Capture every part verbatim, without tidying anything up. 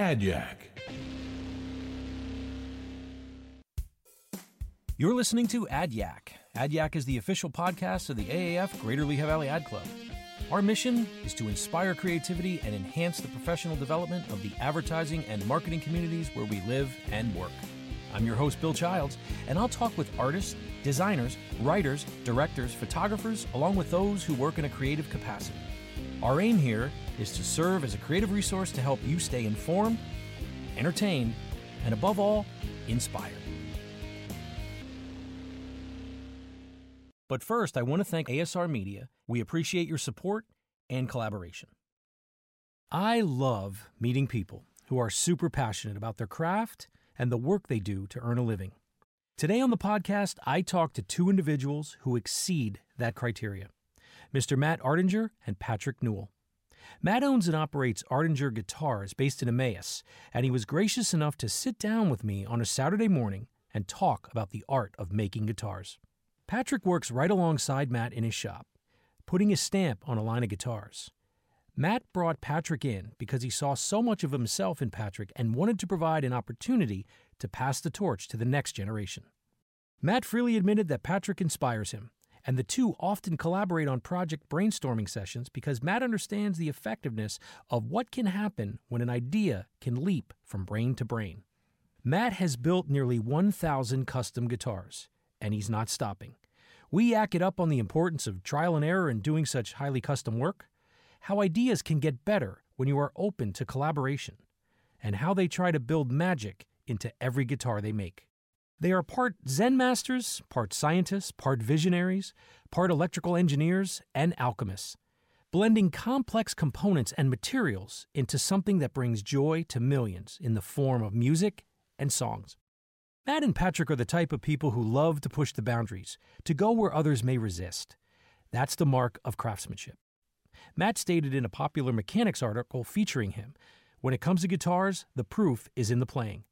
Ad Yak. You're listening to Ad Yak. Ad Yak is the official podcast of the A A F Greater Lehigh Valley Ad Club. Our mission is to inspire creativity and enhance the professional development of the advertising and marketing communities where we live and work. I'm your host, Bill Childs, and I'll talk with artists, designers, writers, directors, photographers, along with those who work in a creative capacity. Our aim here is to serve as a creative resource to help you stay informed, entertained, and above all, inspired. But first, I want to thank A S R Media. We appreciate your support and collaboration. I love meeting people who are super passionate about their craft and the work they do to earn a living. Today on the podcast, I talk to two individuals who exceed that criteria, Mister Matt Artinger and Patrick Newill. Matt owns and operates Artinger Guitars based in Emmaus, and he was gracious enough to sit down with me on a Saturday morning and talk about the art of making guitars. Patrick works right alongside Matt in his shop, putting his stamp on a line of guitars. Matt brought Patrick in because he saw so much of himself in Patrick and wanted to provide an opportunity to pass the torch to the next generation. Matt freely admitted that Patrick inspires him, and the two often collaborate on project brainstorming sessions because Matt understands the effectiveness of what can happen when an idea can leap from brain to brain. Matt has built nearly one thousand custom guitars, and he's not stopping. We yak it up on the importance of trial and error in doing such highly custom work, how ideas can get better when you are open to collaboration, and how they try to build magic into every guitar they make. They are part Zen masters, part scientists, part visionaries, part electrical engineers, and alchemists, blending complex components and materials into something that brings joy to millions in the form of music and songs. Matt and Patrick are the type of people who love to push the boundaries, to go where others may resist. That's the mark of craftsmanship. Matt stated in a Popular Mechanics article featuring him, "When it comes to guitars, the proof is in the playing.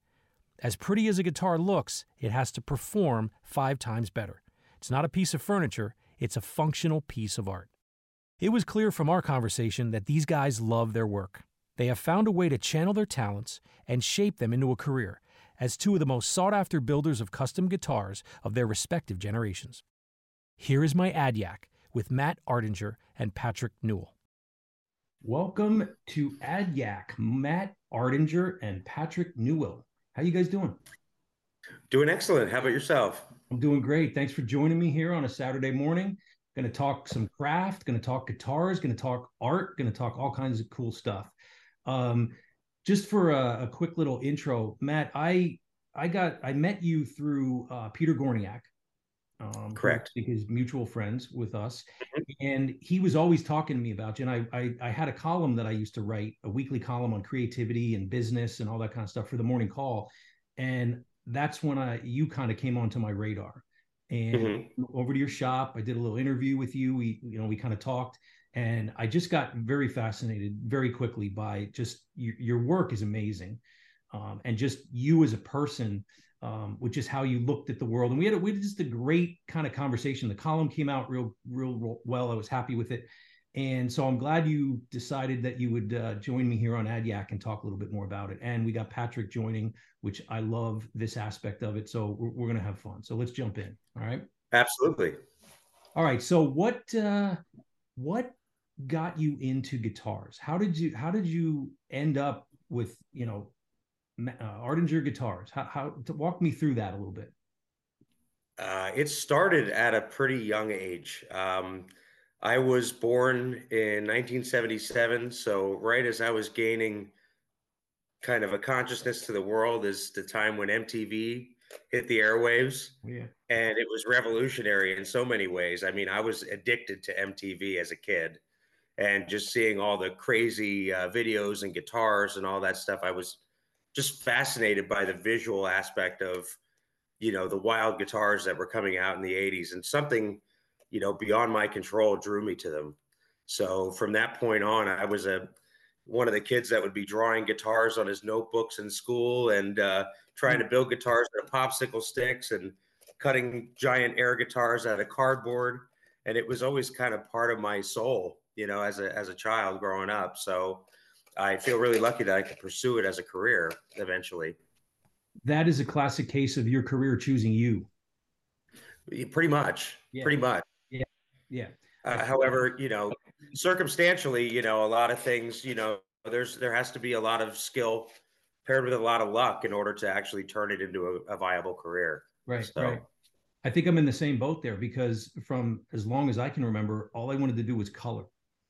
As pretty as a guitar looks, it has to perform five times better. It's not a piece of furniture, it's a functional piece of art." It was clear from our conversation that these guys love their work. They have found a way to channel their talents and shape them into a career as two of the most sought-after builders of custom guitars of their respective generations. Here is my Ad Yak with Matt Artinger and Patrick Newill. Welcome to Ad Yak, Matt Artinger and Patrick Newill. How you guys doing? Doing excellent. How about yourself? I'm doing great. Thanks for joining me here on a Saturday morning. Going to talk some craft, going to talk guitars, going to talk art, going to talk all kinds of cool stuff. Um, just for a, a quick little intro, Matt, I I got I met you through uh, Peter Gorniak. Um, Correct. His mutual friends with us, mm-hmm. and he was always talking to me about you. And I, I, I had a column that I used to write, a weekly column on creativity and business and all that kind of stuff for the Morning Call, and that's when I you kind of came onto my radar. And mm-hmm. over to your shop, I did a little interview with you. We you know we kind of talked, and I just got very fascinated very quickly by just your, your work is amazing, um, and just you as a person. Um, which is how you looked at the world. And we had a, we had just a great kind of conversation. The column came out real, real, real well. I was happy with it. And so I'm glad you decided that you would uh, join me here on Ad Yak and talk a little bit more about it. And we got Patrick joining, which I love this aspect of it. So we're, we're going to have fun. So let's jump in. All right. Absolutely. All right. So what, uh, what got you into guitars? How did you, how did you end up with, you know, Uh, Artinger Guitars? How, how to walk me through that a little bit. Uh, it started at a pretty young age. Um, I was born in nineteen seventy-seven, so right as I was gaining kind of a consciousness to the world is the time when M T V hit the airwaves, yeah. and it was revolutionary in so many ways. I mean, I was addicted to M T V as a kid, and just seeing all the crazy uh, videos and guitars and all that stuff, I was just fascinated by the visual aspect of, you know, the wild guitars that were coming out in the eighties, and something, you know, beyond my control drew me to them. So from that point on, I was a, one of the kids that would be drawing guitars on his notebooks in school and uh, trying to build guitars out of popsicle sticks and cutting giant air guitars out of cardboard. And it was always kind of part of my soul, you know, as a, as a child growing up. So I feel really lucky that I could pursue it as a career eventually. That is a classic case of your career choosing you. Pretty much, yeah. pretty much. Yeah, yeah. Uh, however, you know, circumstantially, you know, a lot of things, you know, there's there has to be a lot of skill paired with a lot of luck in order to actually turn it into a, a viable career. Right, so. right. I think I'm in the same boat there, because from as long as I can remember, all I wanted to do was color.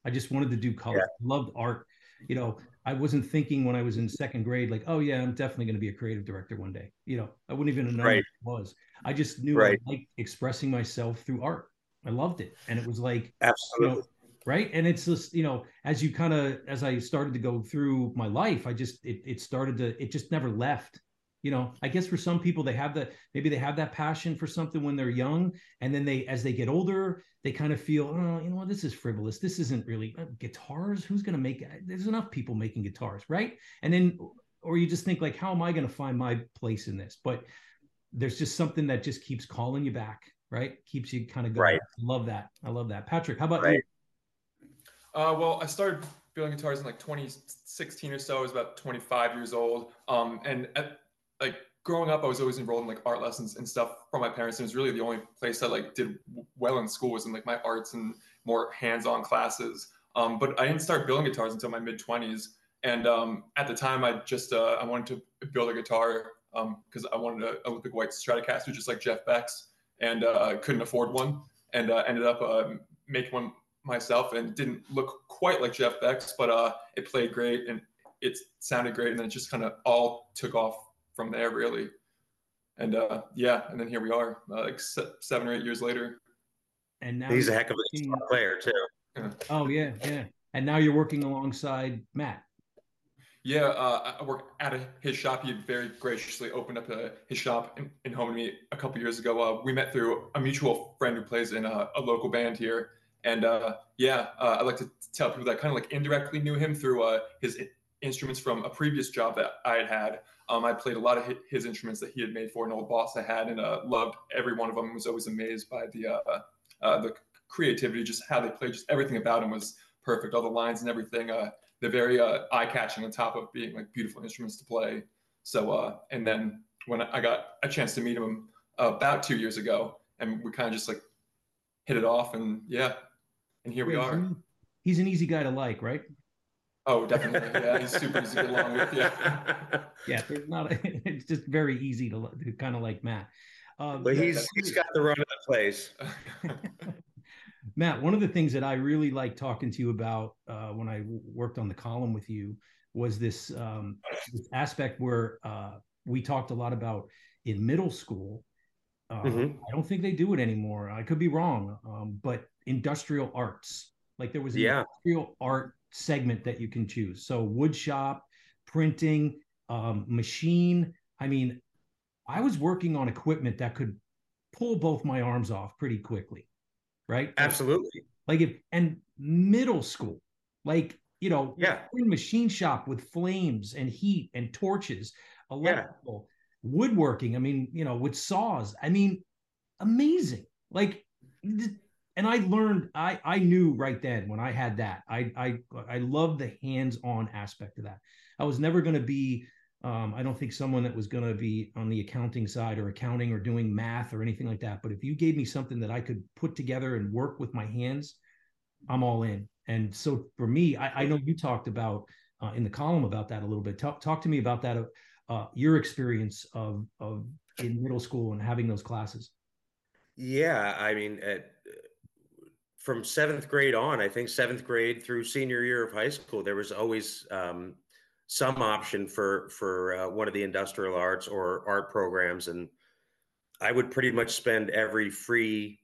I just wanted to do color. Yeah. I loved art. You know, I wasn't thinking when I was in second grade, like, oh yeah, I'm definitely going to be a creative director one day. You know, I wouldn't even know right. what it was. I just knew right. I liked expressing myself through art. I loved it. And it was like, absolutely. You know, right. And it's just, you know, as you kind of, as I started to go through my life, I just, it, it started to, it just never left. You know, I guess for some people, they have that, maybe they have that passion for something when they're young. And then they, as they get older, they kind of feel, oh, you know what, this is frivolous. This isn't really uh, guitars. Who's going to make it? There's enough people making guitars, right? And then, or you just think like, how am I going to find my place in this? But there's just something that just keeps calling you back, right? Keeps you kind of going. Right. I love that. I love that. Patrick, how about right. you? Uh, well, I started building guitars in like twenty sixteen or so. I was about twenty-five years old. Um, and at, like growing up, I was always enrolled in like art lessons and stuff from my parents. And it was really the only place I like did well in school was in like my arts and more hands-on classes. Um, but I didn't start building guitars until my mid twenties. And um, at the time I just, uh, I wanted to build a guitar um, cause I wanted an Olympic white Stratocaster, just like Jeff Beck's, and uh, couldn't afford one, and uh, ended up uh, making one myself, and didn't look quite like Jeff Beck's, but uh, it played great and it sounded great. And then it just kind of all took off from there, really. And uh yeah, and then here we are, uh, like se seven or eight years later. And now he's a heck of a team player too. Yeah. Oh yeah, yeah. And now you're working alongside Matt. Yeah, uh, I work at a, his shop. He very graciously opened up a, his shop in, in home to me a couple years ago. Uh, we met through a mutual friend who plays in a, a local band here. And uh yeah, uh, I like to tell people that I kind of like indirectly knew him through uh, his instruments from a previous job that I had had. Um, I played a lot of his instruments that he had made for an old boss I had, and uh, loved every one of them. Was always amazed by the uh, uh, the creativity, just how they played, just everything about him was perfect. All the lines and everything. Uh, they're very uh, eye-catching on top of being like beautiful instruments to play. So, uh, and then when I got a chance to meet him uh, about two years ago, and we kind of just like hit it off, and yeah, and here we are. He's an easy guy to like, right? Oh, definitely. Yeah, he's super easy to get along with. Yeah, yeah. There's not. A, it's just very easy to, to kind of like Matt. Um, but he's he's got the run of the place. Matt, one of the things that I really like talking to you about uh, when I worked on the column with you was this, um, this aspect where uh, we talked a lot about in middle school. Uh, mm-hmm. I don't think they do it anymore. I could be wrong, um, but industrial arts, like there was an yeah. industrial art segment that you can choose. So wood shop, printing, um, machine. I mean, I was working on equipment that could pull both my arms off pretty quickly, right? Absolutely. Like if, and middle school, like, you know, yeah. machine shop with flames and heat and torches, electrical, yeah. woodworking. I mean, you know, with saws, I mean, amazing. Like, and I learned, I, I knew right then when I had that, I I, I loved the hands-on aspect of that. I was never going to be, um, I don't think someone that was going to be on the accounting side or accounting or doing math or anything like that. But if you gave me something that I could put together and work with my hands, I'm all in. And so for me, I, I know you talked about uh, in the column about that a little bit. Talk, talk to me about that, uh, your experience of, of in middle school and having those classes. Yeah, I mean, at from seventh grade on, I think seventh grade through senior year of high school, there was always um, some option for for uh, one of the industrial arts or art programs. And I would pretty much spend every free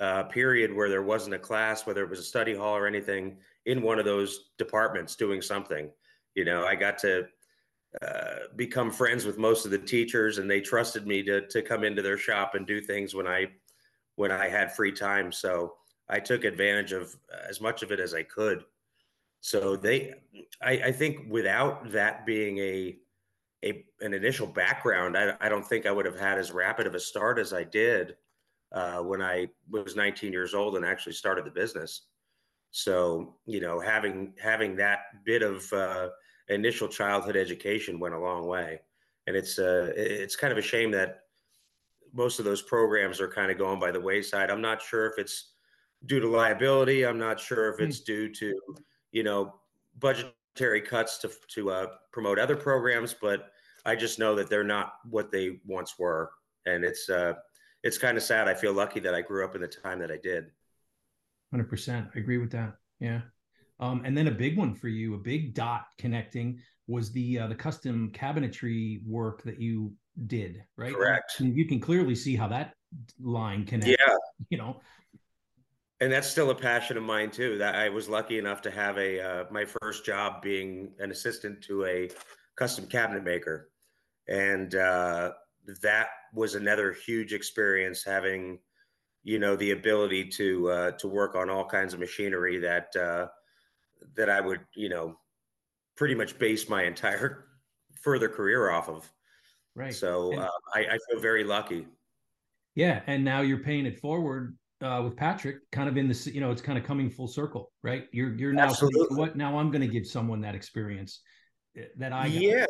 uh, period where there wasn't a class, whether it was a study hall or anything, in one of those departments doing something. You know, I got to uh, become friends with most of the teachers, and they trusted me to to come into their shop and do things when I when I had free time. So I took advantage of as much of it as I could. So they, I, I think without that being a, a an initial background, I, I don't think I would have had as rapid of a start as I did uh, when I was nineteen years old and actually started the business. So, you know, having having that bit of uh, initial childhood education went a long way. And it's uh, it's kind of a shame that most of those programs are kind of going by the wayside. I'm not sure if it's due to liability. I'm not sure if it's due to, you know, budgetary cuts to to uh, promote other programs, but I just know that they're not what they once were. And it's uh, it's kind of sad. I feel lucky that I grew up in the time that I did. one hundred percent. I agree with that. Yeah. Um, and then a big one for you, a big dot connecting was the uh, the custom cabinetry work that you did, right? Correct. And you can clearly see how that line connects. Yeah. You know. And that's still a passion of mine too. That I was lucky enough to have a uh, my first job being an assistant to a custom cabinet maker, and uh, that was another huge experience. Having, you know, the ability to uh, to work on all kinds of machinery that uh, that I would, you know, pretty much base my entire further career off of. Right. So uh, I, I feel very lucky. Yeah, and now you're paying it forward. Uh, with Patrick, kind of in this, you know, it's kind of coming full circle, right? You're you're now saying, what now? I'm going to give someone that experience that I got. Yeah,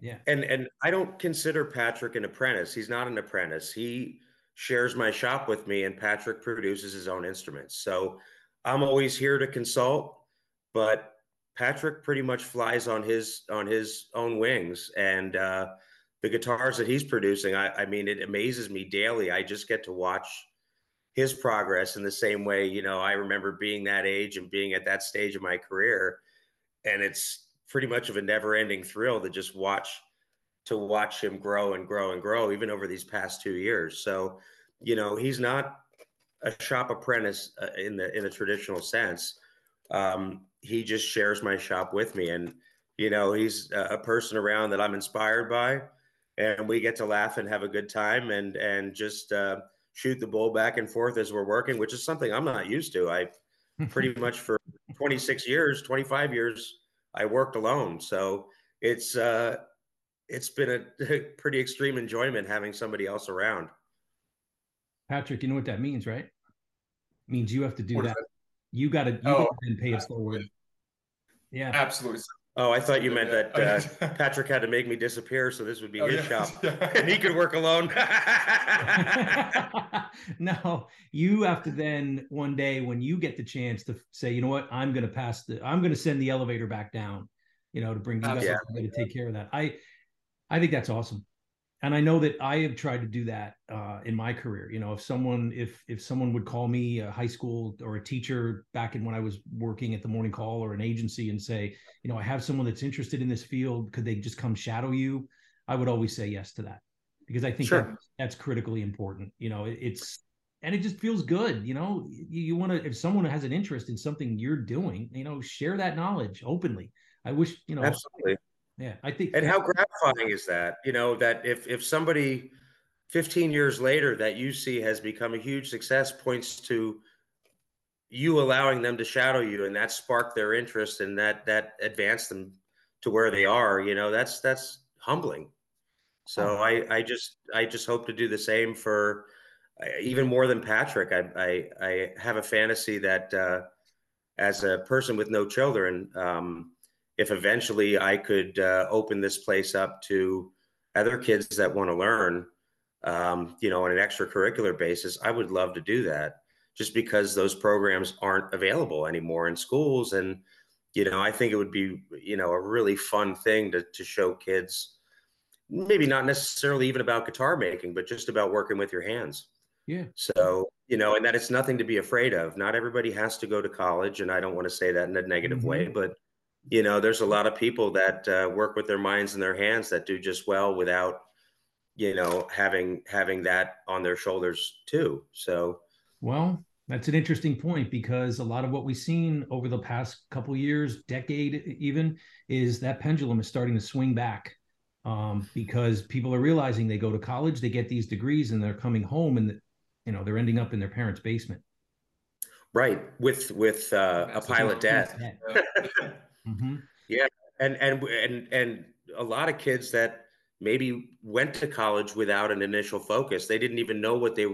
yeah. And and I don't consider Patrick an apprentice. He's not an apprentice. He shares my shop with me, and Patrick produces his own instruments. So I'm always here to consult, but Patrick pretty much flies on his on his own wings. And uh, the guitars that he's producing, I, I mean, it amazes me daily. I just get to watch his progress in the same way, you know, I remember being that age and being at that stage of my career. And it's pretty much of a never ending thrill to just watch, to watch him grow and grow and grow, even over these past two years. So, you know, he's not a shop apprentice uh, in the, in the traditional sense. Um, he just shares my shop with me, and, you know, he's a person around that I'm inspired by, and we get to laugh and have a good time and, and just, uh, shoot the bull back and forth as we're working, which is something I'm not used to. I pretty much for twenty-six years, twenty-five years, I worked alone. So it's, uh, it's been a pretty extreme enjoyment having somebody else around. Patrick, you know what that means, right? It means you have to do what that. You got to, you oh, gotta pay us forward. Yeah, absolutely. Oh, I thought you meant that uh, Patrick had to make me disappear, so this would be oh, his yeah. shop, yeah. and he could work alone. No, you have to then one day when you get the chance to say, you know what, I'm going to pass the, I'm going to send the elevator back down, you know, to bring you guys yeah. to take care of that. I, I think that's awesome, and I know that I have tried to do that uh, in my career. You know, if someone, if if someone would call me a high school or a teacher back in when I was working at the Morning Call or an agency and say, you know, I have someone that's interested in this field, could they just come shadow you? I would always say yes to that, because I think sure. that, that's critically important. You know, it, it's, and it just feels good. You know, you, you want to, if someone has an interest in something you're doing, you know, share that knowledge openly. I wish, you know, absolutely. Yeah, I think. And how gratifying is that? You know, that if if somebody fifteen years later that you see has become a huge success points to you allowing them to shadow you, and that sparked their interest, and that that advanced them to where they are. You know, that's that's humbling. So oh. I I just I just hope to do the same for even more than Patrick. I I, I have a fantasy that uh, as a person with no children. Um, If eventually I could uh, open this place up to other kids that want to learn, um, you know, on an extracurricular basis, I would love to do that, just because those programs aren't available anymore in schools. And, you know, I think it would be, you know, a really fun thing to, to show kids, maybe not necessarily even about guitar making, but just about working with your hands. Yeah. So, you know, and that it's nothing to be afraid of. Not everybody has to go to college. And I don't want to say that in a negative mm-hmm. way, but you know, there's a lot of people that uh, work with their minds and their hands that do just well without, you know, having having that on their shoulders too. So, well, that's an interesting point, because a lot of what we've seen over the past couple of years, decade even, is that pendulum is starting to swing back um, because people are realizing they go to college, they get these degrees, and they're coming home, and you know, they're ending up in their parents' basement. Right, with with uh, a pile of debt. Mm-hmm. Yeah, and and and and a lot of kids that maybe went to college without an initial focus. They didn't even know what they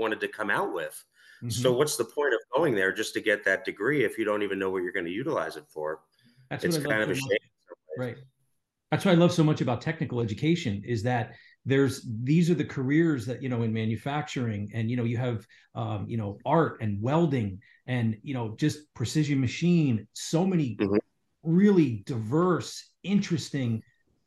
wanted to come out with. Mm-hmm. So what's the point of going there just to get that degree if you don't even know what you're going to utilize it for? That's it's kind of a shame. Right. That's what I love so much about technical education, is that there's, these are the careers that, you know, in manufacturing, and, you know, you have, um, you know, art and welding and, you know, just precision machine, so many mm-hmm. really diverse, interesting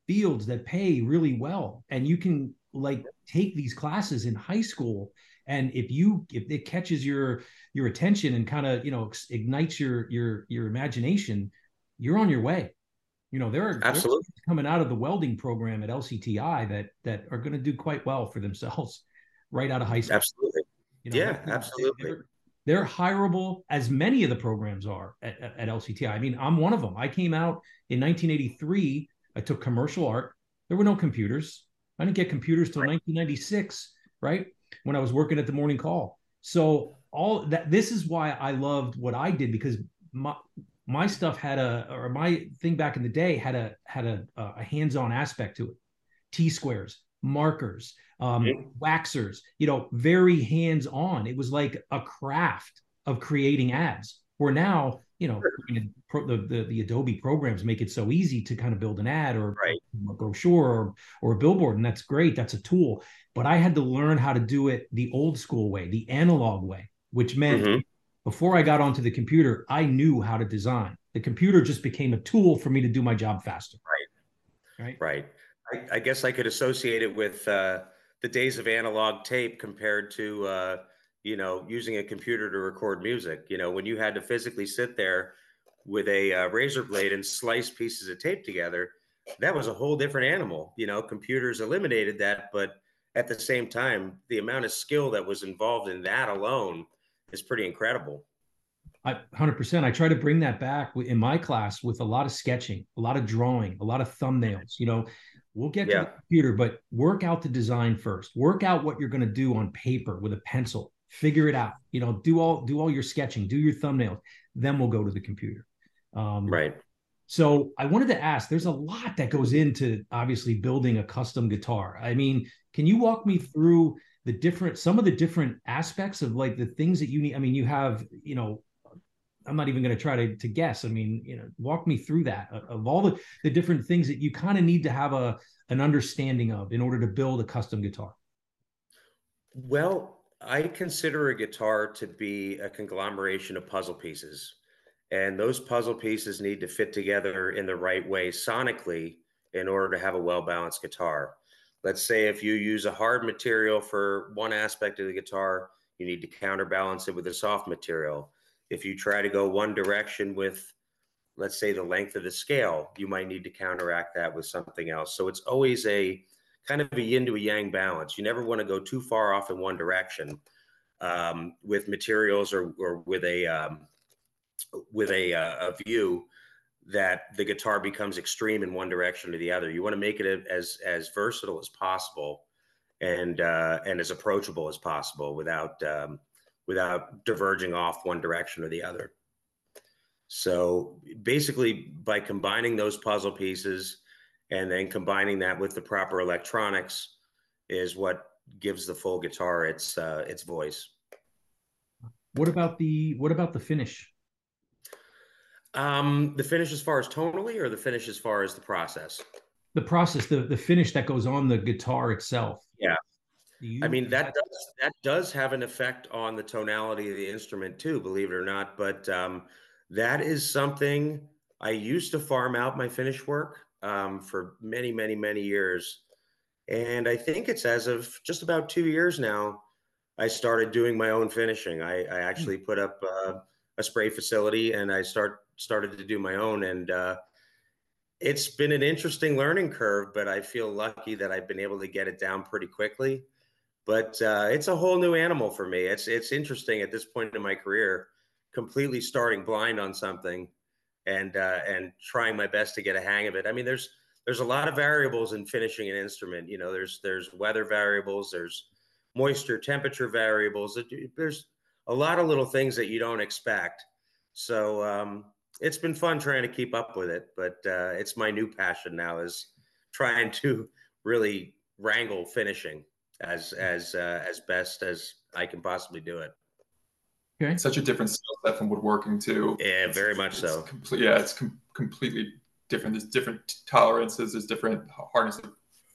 fields that pay really well. And you can like take these classes in high school, and if you, if it catches your, your attention and kind of, you know, ignites your, your, your imagination, you're on your way. You know, there are absolutely coming out of the welding program at L C T I that, that are going to do quite well for themselves right out of high school. Absolutely. You know, yeah, absolutely. They're, they're hireable, as many of the programs are at, at L C T I. I mean, I'm one of them. I came out in nineteen eighty-three. I took commercial art. There were no computers. I didn't get computers till right. nineteen ninety-six, right? When I was working at the Morning Call. So all that, this is why I loved what I did, because my, my stuff had a, or my thing back in the day had a, had a, a hands-on aspect to it. T-squares, markers, um, mm-hmm. waxers, you know, very hands-on. It was like a craft of creating ads, where now, you know, sure. the, the, the Adobe programs make it so easy to kind of build an ad or right. a brochure or, or a billboard. And that's great. That's a tool. But I had to learn how to do it the old school way, the analog way, which meant mm-hmm. before I got onto the computer, I knew how to design. The computer just became a tool for me to do my job faster. Right. Right. Right. I, I guess I could associate it with uh, the days of analog tape compared to, uh, you know, using a computer to record music. You know, when you had to physically sit there with a uh, razor blade and slice pieces of tape together, that was a whole different animal. You know, computers eliminated that, but at the same time, the amount of skill that was involved in that alone is pretty incredible. I, one hundred percent. I try to bring that back in my class with a lot of sketching, a lot of drawing, a lot of thumbnails. You know, we'll get yeah. to the computer, but work out the design first. Work out what you're going to do on paper with a pencil. Figure it out. You know, do all do all your sketching, do your thumbnails, then we'll go to the computer. Um, right. So I wanted to ask, there's a lot that goes into obviously building a custom guitar. I mean, can you walk me through the different, some of the different aspects of like the things that you need? I mean, you have, you know, I'm not even going to try to to guess. I mean, you know, walk me through that, of, of all the, the different things that you kind of need to have a an understanding of in order to build a custom guitar. Well, I consider a guitar to be a conglomeration of puzzle pieces, and those puzzle pieces need to fit together in the right way sonically in order to have a well-balanced guitar. Let's say if you use a hard material for one aspect of the guitar, you need to counterbalance it with a soft material. If you try to go one direction with, let's say, the length of the scale, you might need to counteract that with something else. So it's always a kind of a yin to a yang balance. You never want to go too far off in one direction um, with materials or, or with a um, with a, uh, a view that the guitar becomes extreme in one direction or the other. You want to make it as as versatile as possible and uh, and as approachable as possible without um, without diverging off one direction or the other. So basically, by combining those puzzle pieces and then combining that with the proper electronics is what gives the full guitar its uh, its voice. What about the what about the finish? Um, the finish as far as tonally, or the finish as far as the process? The process, the the finish that goes on the guitar itself. Yeah, I mean that does, that does have an effect on the tonality of the instrument too, believe it or not. But um, that is something I used to farm out my finish work. Um, for many, many, many years. And I think it's as of just about two years now, I started doing my own finishing. I, I actually put up uh, a spray facility, and I start started to do my own. And uh, it's been an interesting learning curve, but I feel lucky that I've been able to get it down pretty quickly. But uh, it's a whole new animal for me. It's, it's interesting at this point in my career, completely starting blind on something and uh, and trying my best to get a hang of it. I mean, there's there's a lot of variables in finishing an instrument. You know, there's there's weather variables, there's moisture, temperature variables. There's a lot of little things that you don't expect. So um, it's been fun trying to keep up with it, but uh, it's my new passion now, is trying to really wrangle finishing as as uh, as best as I can possibly do it. Okay. Such a different skill set from woodworking too. Yeah, very it's, much it's so. Complete, yeah, it's com- completely different. There's different tolerances. There's different hardness of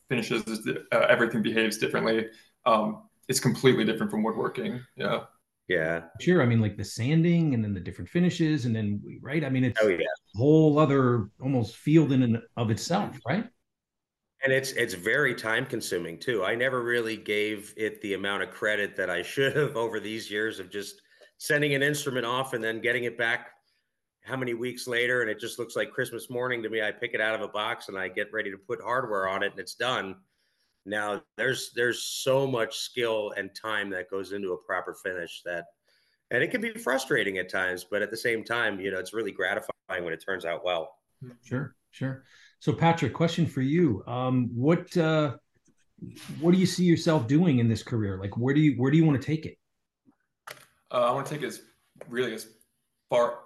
finishes. Uh, everything behaves differently. Um, it's completely different from woodworking. Yeah. Yeah. Sure. I mean, like the sanding and then the different finishes and then, we, right? I mean, it's oh, yeah. a whole other almost field in and of itself, right? And it's it's very time consuming too. I never really gave it the amount of credit that I should have over these years of just sending an instrument off and then getting it back how many weeks later, and it just looks like Christmas morning to me. I pick it out of a box and I get ready to put hardware on it and it's done. Now there's there's so much skill and time that goes into a proper finish that, and it can be frustrating at times, but at the same time, you know, it's really gratifying when it turns out well. Sure, sure. So Patrick, question for you. Um, what uh, what do you see yourself doing in this career? Like, where do you where do you want to take it? Uh, I want to take it as really as far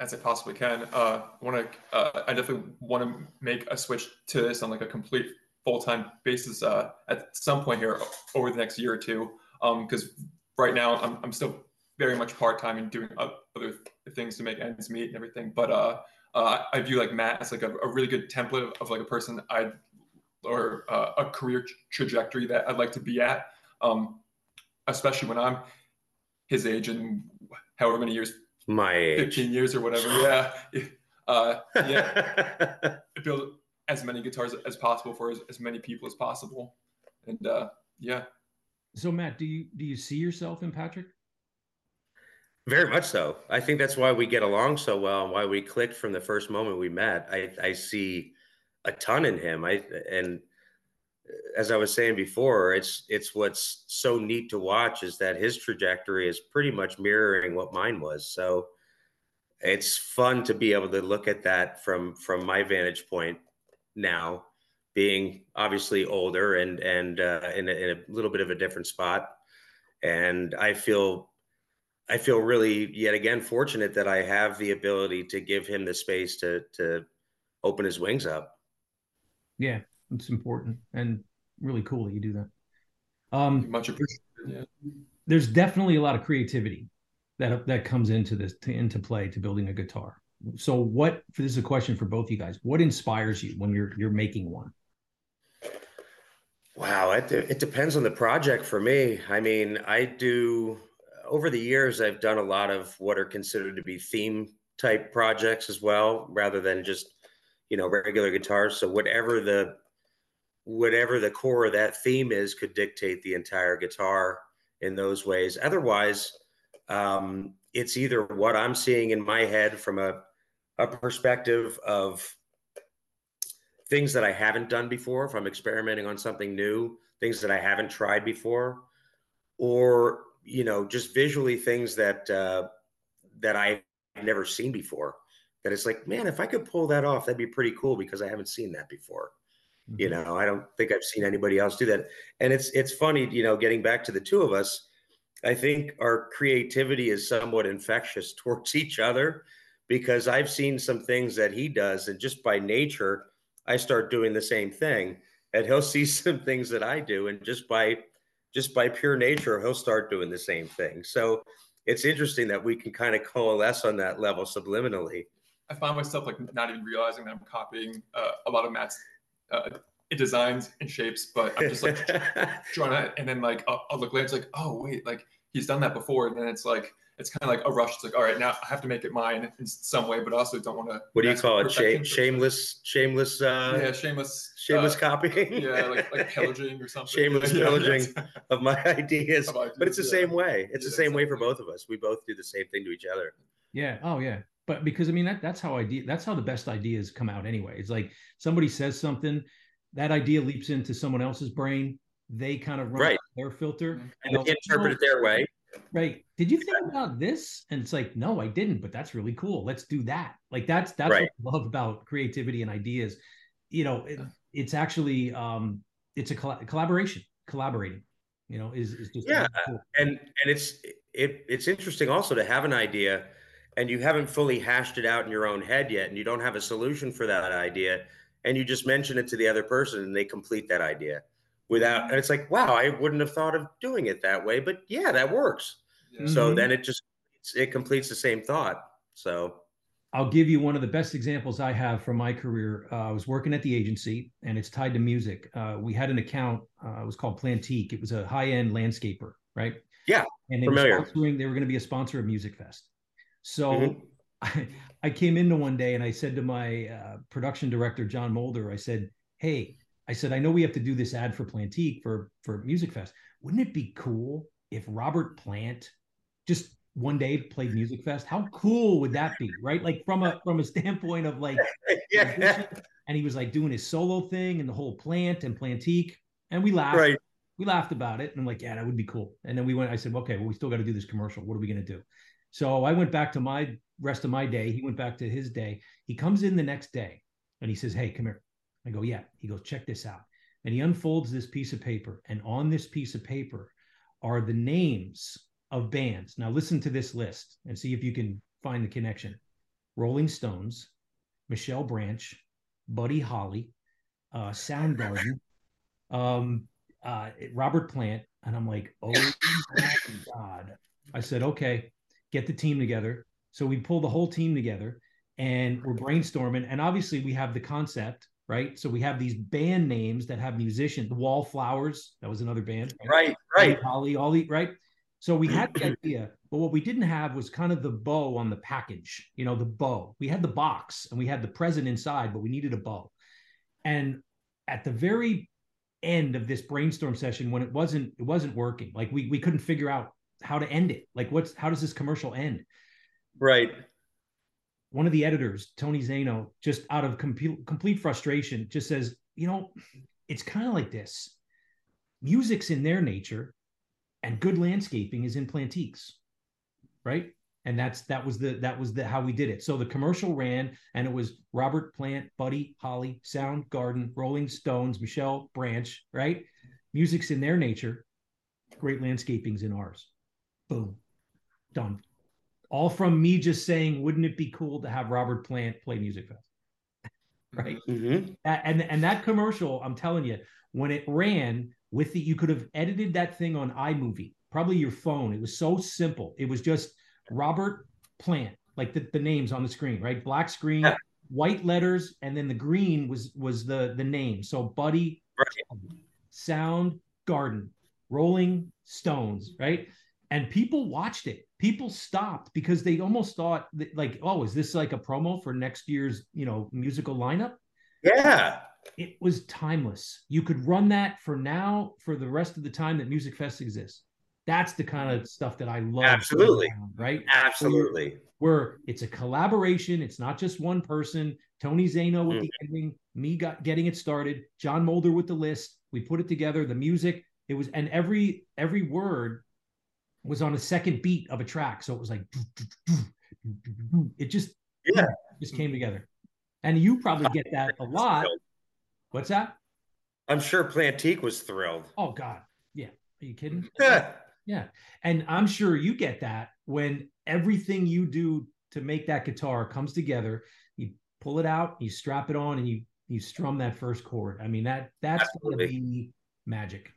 as I possibly can. Uh, I want to. Uh, I definitely want to make a switch to this on like a complete full-time basis uh, at some point here over the next year or two. Because um, right now I'm I'm still very much part-time and doing other things to make ends meet and everything. But uh, uh, I view like Matt as like a, a really good template of, of like a person I or uh, a career tra- trajectory that I'd like to be at, um, especially when I'm his age and however many years, my age, fifteen years or whatever. Yeah, uh, yeah. Build as many guitars as possible for as, as many people as possible, and uh, yeah. So Matt, do you do you see yourself in Patrick? Very much so. I think that's why we get along so well and why we clicked from the first moment we met. I, I see a ton in him. I and as I was saying before, it's it's what's so neat to watch is that his trajectory is pretty much mirroring what mine was. So it's fun to be able to look at that from from my vantage point. Now, being obviously older and and uh, in, a, in a little bit of a different spot, and I feel I feel really yet again fortunate that I have the ability to give him the space to to open his wings up. Yeah, it's important and really cool that you do that. Um, Much appreciated. Yeah. There's definitely a lot of creativity that that comes into this to, into play to building a guitar. So what, this is a question for both you guys, what inspires you when you're you're making one? Wow, it, it depends on the project for me. I mean, I do, over the years, I've done a lot of what are considered to be theme type projects as well, rather than just, you know, regular guitars. So whatever the, whatever the core of that theme is could dictate the entire guitar in those ways. Otherwise, um, it's either what I'm seeing in my head from a, a perspective of things that I haven't done before, if I'm experimenting on something new, things that I haven't tried before, or, you know, just visually things that, uh, that I've never seen before, that it's like, man, if I could pull that off, that'd be pretty cool because I haven't seen that before. Mm-hmm. You know, I don't think I've seen anybody else do that. And it's, it's funny, you know, getting back to the two of us, I think our creativity is somewhat infectious towards each other because I've seen some things that he does. And just by nature, I start doing the same thing, and he'll see some things that I do. And just by, just by pure nature, he'll start doing the same thing. So it's interesting that we can kind of coalesce on that level subliminally. I find myself like not even realizing that I'm copying uh, a lot of Matt's uh, designs and shapes, but I'm just like drawing it. And then like, I'll, I'll look later. It's like, oh wait, like, he's done that before. And then it's like, it's kind of like a rush. It's like, all right, now I have to make it mine in some way, but also don't want to. What do you call it? Shame, shameless, shameless. Uh, yeah, shameless. Shameless uh, copying. Yeah, like, like pillaging or something. Shameless yeah, pillaging yeah, of my ideas. Of ideas. But it's the yeah. same way. It's yeah, the same exactly. way for both of us. We both do the same thing to each other. Yeah. Oh, yeah. But because I mean, that, that's how idea. That's how the best ideas come out anyway. It's like somebody says something, that idea leaps into someone else's brain. They kind of run right. their filter and, and interpret it their way. Right. Did you think about this? And it's like, no, I didn't, but that's really cool. Let's do that. Like that's, that's right. what I love about creativity and ideas. You know, it, it's actually, um, it's a coll- collaboration, collaborating, you know, is, is just. Yeah. Really cool. And, and it's, it, it's interesting also to have an idea and you haven't fully hashed it out in your own head yet. And you don't have a solution for that idea. And you just mention it to the other person and they complete that idea. Without, and it's like, wow, I wouldn't have thought of doing it that way, but yeah, that works. Yeah. So then it just it completes the same thought. So I'll give you one of the best examples I have from my career. Uh, I was working at the agency, and it's tied to music. Uh, we had an account. Uh, it was called Plantique. It was a high-end landscaper, right? Yeah, and they familiar. Were sponsoring, they were going to be a sponsor of Music Fest. So mm-hmm. I, I came into one day, and I said to my uh, production director, John Mulder, I said, hey, I said, I know we have to do this ad for Plantique for, for Music Fest. Wouldn't it be cool if Robert Plant just one day played Music Fest? How cool would that be, right? Like from a from a standpoint of like, yeah. And he was like doing his solo thing and the whole Plant and Plantique. And we laughed. Right. We laughed about it. And I'm like, yeah, that would be cool. And then we went, I said, okay, well, we still got to do this commercial. What are we going to do? So I went back to my rest of my day. He went back to his day. He comes in the next day and he says, hey, come here. I go, yeah. He goes, check this out. And he unfolds this piece of paper. And on this piece of paper are the names of bands. Now listen to this list and see if you can find the connection. Rolling Stones, Michelle Branch, Buddy Holly, uh, Soundgarden, um, uh, Robert Plant. And I'm like, oh my God. I said, okay, get the team together. So we pull the whole team together and we're brainstorming. And obviously we have the concept, right? So we have these band names that have musicians. The Wallflowers, that was another band. Right, right. Holly, Ollie, right? So we had the idea, but what we didn't have was kind of the bow on the package, you know, the bow. We had the box and we had the present inside, but we needed a bow. And at the very end of this brainstorm session, when it wasn't, it wasn't working, like we we couldn't figure out how to end it. Like what's, how does this commercial end? Right. One of the editors, Tony Zeno, just out of complete, complete frustration, just says, you know, it's kind of like this. Music's in their nature, and good landscaping is in Plantiques, right? And that's that was the that was the how we did it. So the commercial ran, and it was Robert Plant, Buddy Holly, Soundgarden, Rolling Stones, Michelle Branch, right? Music's in their nature, great landscaping's in ours. Boom, done. All from me just saying, wouldn't it be cool to have Robert Plant play Music Fest? Right? Mm-hmm. And, and that commercial, I'm telling you, when it ran with it, you could have edited that thing on iMovie, probably your phone. It was so simple. It was just Robert Plant, like the, the names on the screen, right? Black screen, yeah. White letters, and then the green was was the, the name. So Buddy, right. Soundgarden, Rolling Stones, right? And people watched it. People stopped because they almost thought that, like, oh, is this like a promo for next year's, you know, musical lineup? Yeah. It was timeless. You could run that for now, for the rest of the time that Music Fest exists. That's the kind of stuff that I love. Absolutely. Around, right? Absolutely. Where it's a collaboration. It's not just one person. Tony Zeno with mm-hmm. the ending, me got, getting it started, John Mulder with the list. We put it together, the music. It was, and every every word was on a second beat of a track. So it was like, doo, doo, doo, doo, doo, doo. It just, yeah. It just came together. And you probably get that a lot. What's that? I'm sure Plantique was thrilled. Oh God. Yeah. Are you kidding? Yeah. Yeah. And I'm sure you get that when everything you do to make that guitar comes together, you pull it out, you strap it on, and you, you strum that first chord. I mean, that, that's going to be magic.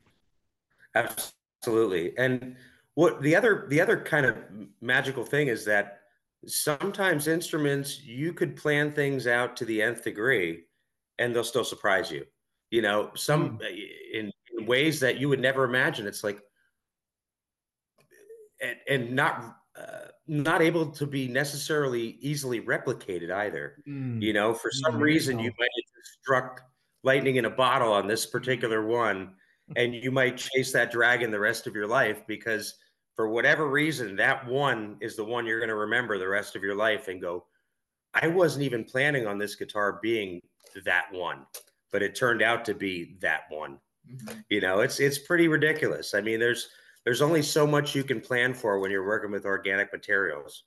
Absolutely. And What the other the other kind of magical thing is that sometimes instruments, you could plan things out to the nth degree and they'll still surprise you, you know, some in, in ways that you would never imagine. It's like, and, and not uh, not able to be necessarily easily replicated either. Mm. You know, for some mm-hmm. reason, you might have struck lightning in a bottle on this particular one, and you might chase that dragon the rest of your life because, for whatever reason, that one is the one you're going to remember the rest of your life and go, I wasn't even planning on this guitar being that one, but it turned out to be that one. Mm-hmm. You know, it's it's pretty ridiculous. I mean, there's there's only so much you can plan for when you're working with organic materials.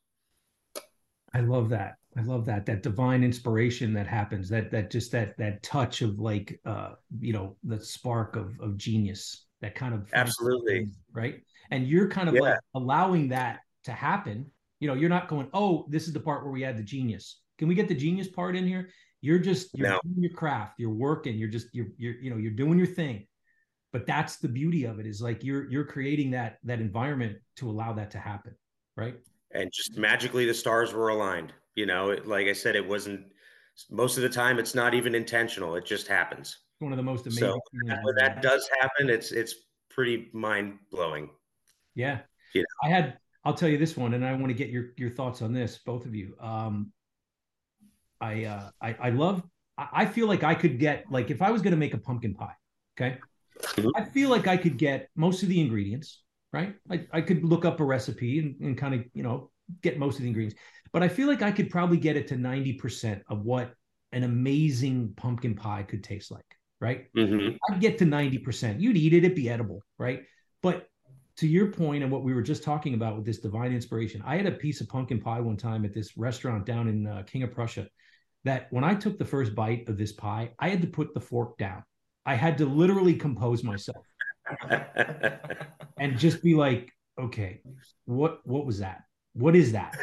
I love that. I love that, that divine inspiration that happens, that, that just that, that touch of like, uh, you know, the spark of, of genius, that kind of. Absolutely. Right. And you're kind of yeah. like allowing that to happen. You know, you're not going, oh, this is the part where we add the genius. Can we get the genius part in here? You're just, you're no. doing your craft, you're working, you're just, you're, you're, you know, you're doing your thing, but that's the beauty of it, is like, you're, you're creating that, that environment to allow that to happen. Right. and just magically the stars were aligned. You know, it, like I said, it wasn't, most of the time it's not even intentional. It just happens. One of the most amazing. So that, when that does happen, it's it's pretty mind blowing. Yeah. You know? I had, I'll tell you this one, and I want to get your your thoughts on this, both of you. Um, I uh, I, I love. I feel like I could get, like, if I was going to make a pumpkin pie, okay, mm-hmm. I feel like I could get most of the ingredients, right? Like I could look up a recipe and, and kind of, you know, get most of the ingredients, but I feel like I could probably get it to ninety percent of what an amazing pumpkin pie could taste like, right? Mm-hmm. I'd get to ninety percent. You'd eat it, it'd be edible, right? But to your point and what we were just talking about with this divine inspiration, I had a piece of pumpkin pie one time at this restaurant down in uh, King of Prussia, that when I took the first bite of this pie, I had to put the fork down. I had to literally compose myself and just be like, okay, what what was that? What is that?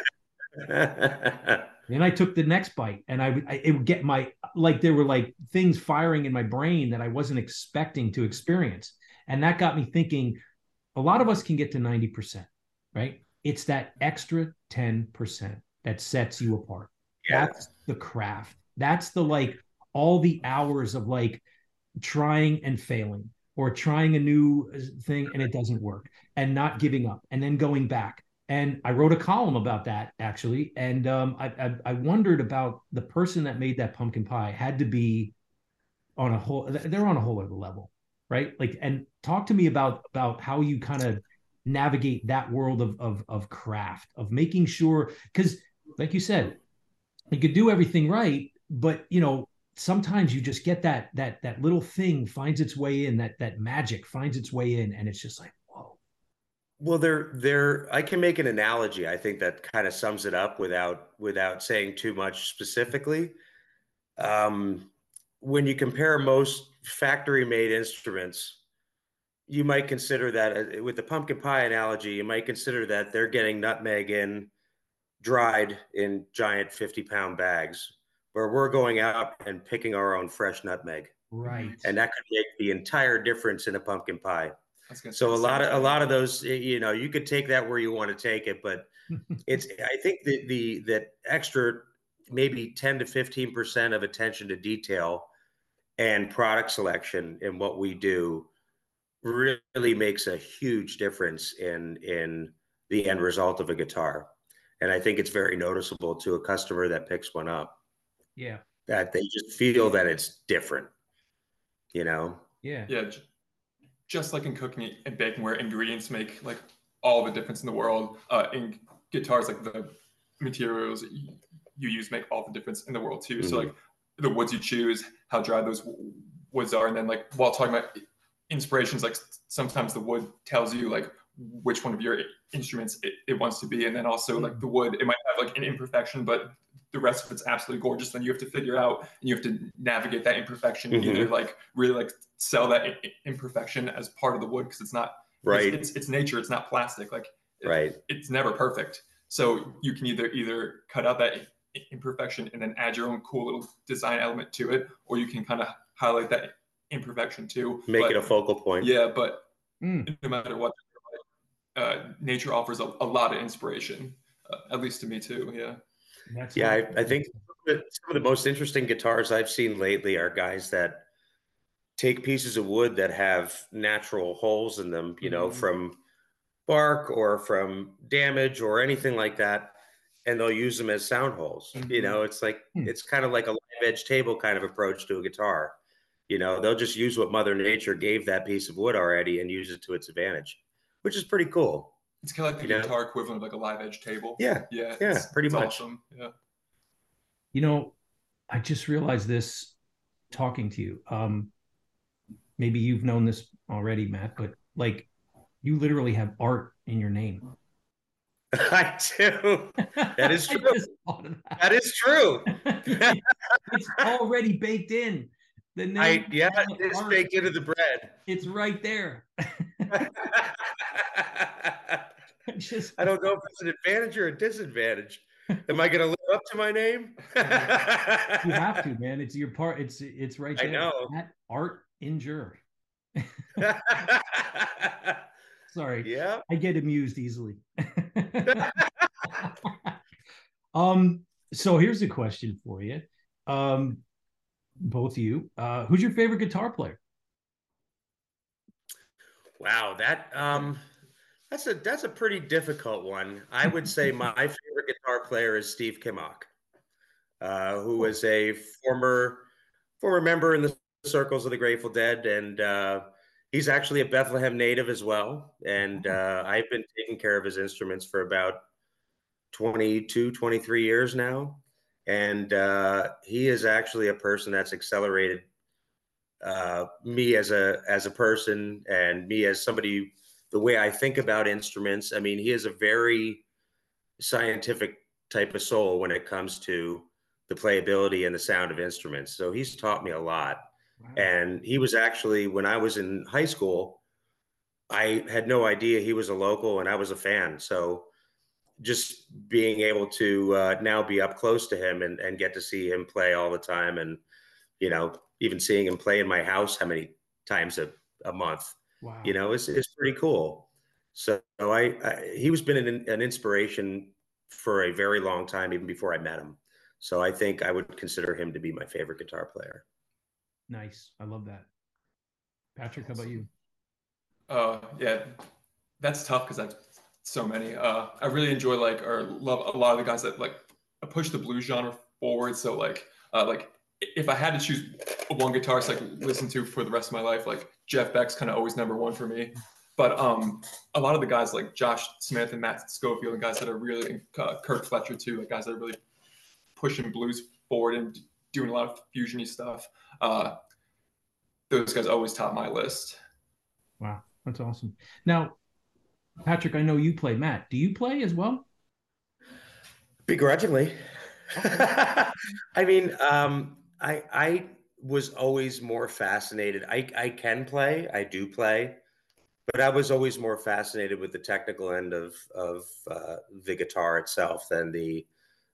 Then I took the next bite and I, I it would get my, like there were like things firing in my brain that I wasn't expecting to experience. And that got me thinking, a lot of us can get to ninety percent, right? It's that extra ten percent that sets you apart. That's the craft. That's the, like, all the hours of like trying and failing or trying a new thing and it doesn't work and not giving up and then going back. And I wrote a column about that actually. And um, I, I, I wondered about the person that made that pumpkin pie had to be on a whole, they're on a whole other level, right? Like, and talk to me about, about how you kind of navigate that world of, of, of craft, of making sure, because like you said, you could do everything right, but you know, sometimes you just get that that that little thing finds its way in, that that magic finds its way in, and it's just like, whoa. Well, there there I can make an analogy, I think, that kind of sums it up without without saying too much specifically. Um, when you compare most factory-made instruments, you might consider that, with the pumpkin pie analogy, you might consider that they're getting nutmeg in, dried in giant fifty pound bags, where we're going out and picking our own fresh nutmeg. Right. And that could make the entire difference in a pumpkin pie. So a lot of, a lot of those, you know, you could take that where you want to take it, but it's, I think the, the, that extra maybe ten to fifteen percent of attention to detail and product selection in what we do really makes a huge difference in, in the end result of a guitar. And I think it's very noticeable to a customer that picks one up. Yeah. That they just feel that it's different, you know? Yeah. Yeah. Just like in cooking and baking, where ingredients make like all the difference in the world, uh, in guitars, like the materials you use make all the difference in the world too. Mm-hmm. So like the woods you choose, how dry those woods are. And then like, while talking about inspirations, like sometimes the wood tells you like which one of your instruments it, it wants to be. And then also like the wood, it might have like an imperfection, but the rest of it's absolutely gorgeous. Then you have to figure out and you have to navigate that imperfection, mm-hmm. either like really like sell that imperfection as part of the wood, because it's not right. It's, it's, it's nature. It's not plastic. Like it, right. It's never perfect. So you can either either cut out that imperfection and then add your own cool little design element to it, or you can kind of highlight that imperfection too. Make but, it a focal point. Yeah, but mm. no matter what. Uh, nature offers a, a lot of inspiration, uh, at least to me too. Yeah. That's yeah. I, I think some of the most interesting guitars I've seen lately are guys that take pieces of wood that have natural holes in them, you mm-hmm. know, from bark or from damage or anything like that. And they'll use them as sound holes. Mm-hmm. You know, it's like, mm-hmm. it's kind of like a live edge table kind of approach to a guitar. You know, they'll just use what Mother Nature gave that piece of wood already and use it to its advantage, which is pretty cool. It's kind of like the you guitar know? equivalent of like a live edge table. Yeah. Yeah. Yeah. It's, pretty it's much. Awesome. Yeah. You know, I just realized this talking to you. Um, maybe you've known this already, Matt, but like you literally have art in your name. I do. That is true. that. that is true. It's already baked in. The name I, yeah, it's baked into the bread. It's right there. Just, I don't know if it's an advantage or a disadvantage. Am I going to live up to my name? You have to, man. It's your part. It's it's right there. I know. Matt Artinger. Sorry. Yeah. I get amused easily. um, so here's a question for you. Um, both of you. Uh, who's your favorite guitar player? Wow, that um, that's a that's a pretty difficult one. I would say my favorite guitar player is Steve Kimmock, uh, who was a former former member in the circles of the Grateful Dead, and uh, he's actually a Bethlehem native as well. And uh, I've been taking care of his instruments for about twenty-two, twenty-three years now, and uh, he is actually a person that's accelerated uh me as a as a person and me as somebody, the way I think about instruments. I mean, he is a very scientific type of soul when it comes to the playability and the sound of instruments, so he's taught me a lot. Wow. And he was actually, when I was in high school, I had no idea he was a local and I was a fan, so just being able to uh now be up close to him and, and get to see him play all the time, and you know, even seeing him play in my house how many times a, a month. Wow. You know, it's, it's pretty cool. So I, I he was been an, an inspiration for a very long time, even before I met him. So I think I would consider him to be my favorite guitar player. Nice. I love that. Patrick, how about you? Uh, yeah, that's tough because I've so many. Uh, I really enjoy like, or love a lot of the guys that like push the blues genre forward. So like, uh, like, if I had to choose one guitarist I could listen to for the rest of my life, like Jeff Beck's kind of always number one for me. But um, a lot of the guys like Josh Smith and Matt Scofield and guys that are really, uh, Kurt Fletcher too, like guys that are really pushing blues forward and doing a lot of fusion-y stuff. Uh, those guys always top my list. Wow, that's awesome. Now, Patrick, I know you play. Matt, do you play as well? Begrudgingly. I mean, um, I, I was always more fascinated. I, I can play, I do play, but I was always more fascinated with the technical end of, of uh, the guitar itself than the,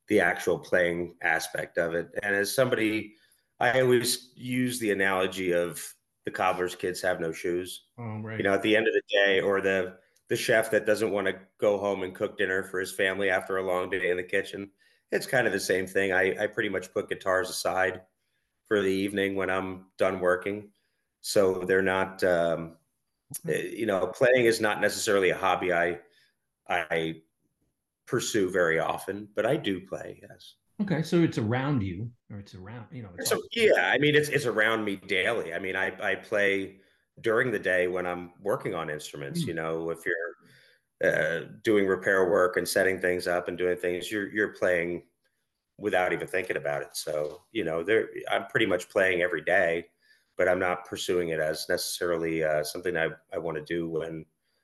the actual playing aspect of it. And as somebody, I always use the analogy of the cobbler's kids have no shoes. Oh, right. You know, at the end of the day, or the, the chef that doesn't want to go home and cook dinner for his family after a long day in the kitchen. It's kind of the same thing. I, I pretty much put guitars aside for the evening when I'm done working. So they're not, um, you know, playing is not necessarily a hobby I I pursue very often, but I do play, yes. Okay, so it's around you, or it's around, you know. It's so, yeah, I mean, it's it's around me daily. I mean, I, I play during the day when I'm working on instruments, mm. you know, if you're Uh, doing repair work and setting things up and doing things, you're you're playing without even thinking about it. So, you know, there I'm pretty much playing every day, but I'm not pursuing it as necessarily uh, something I, I want to do when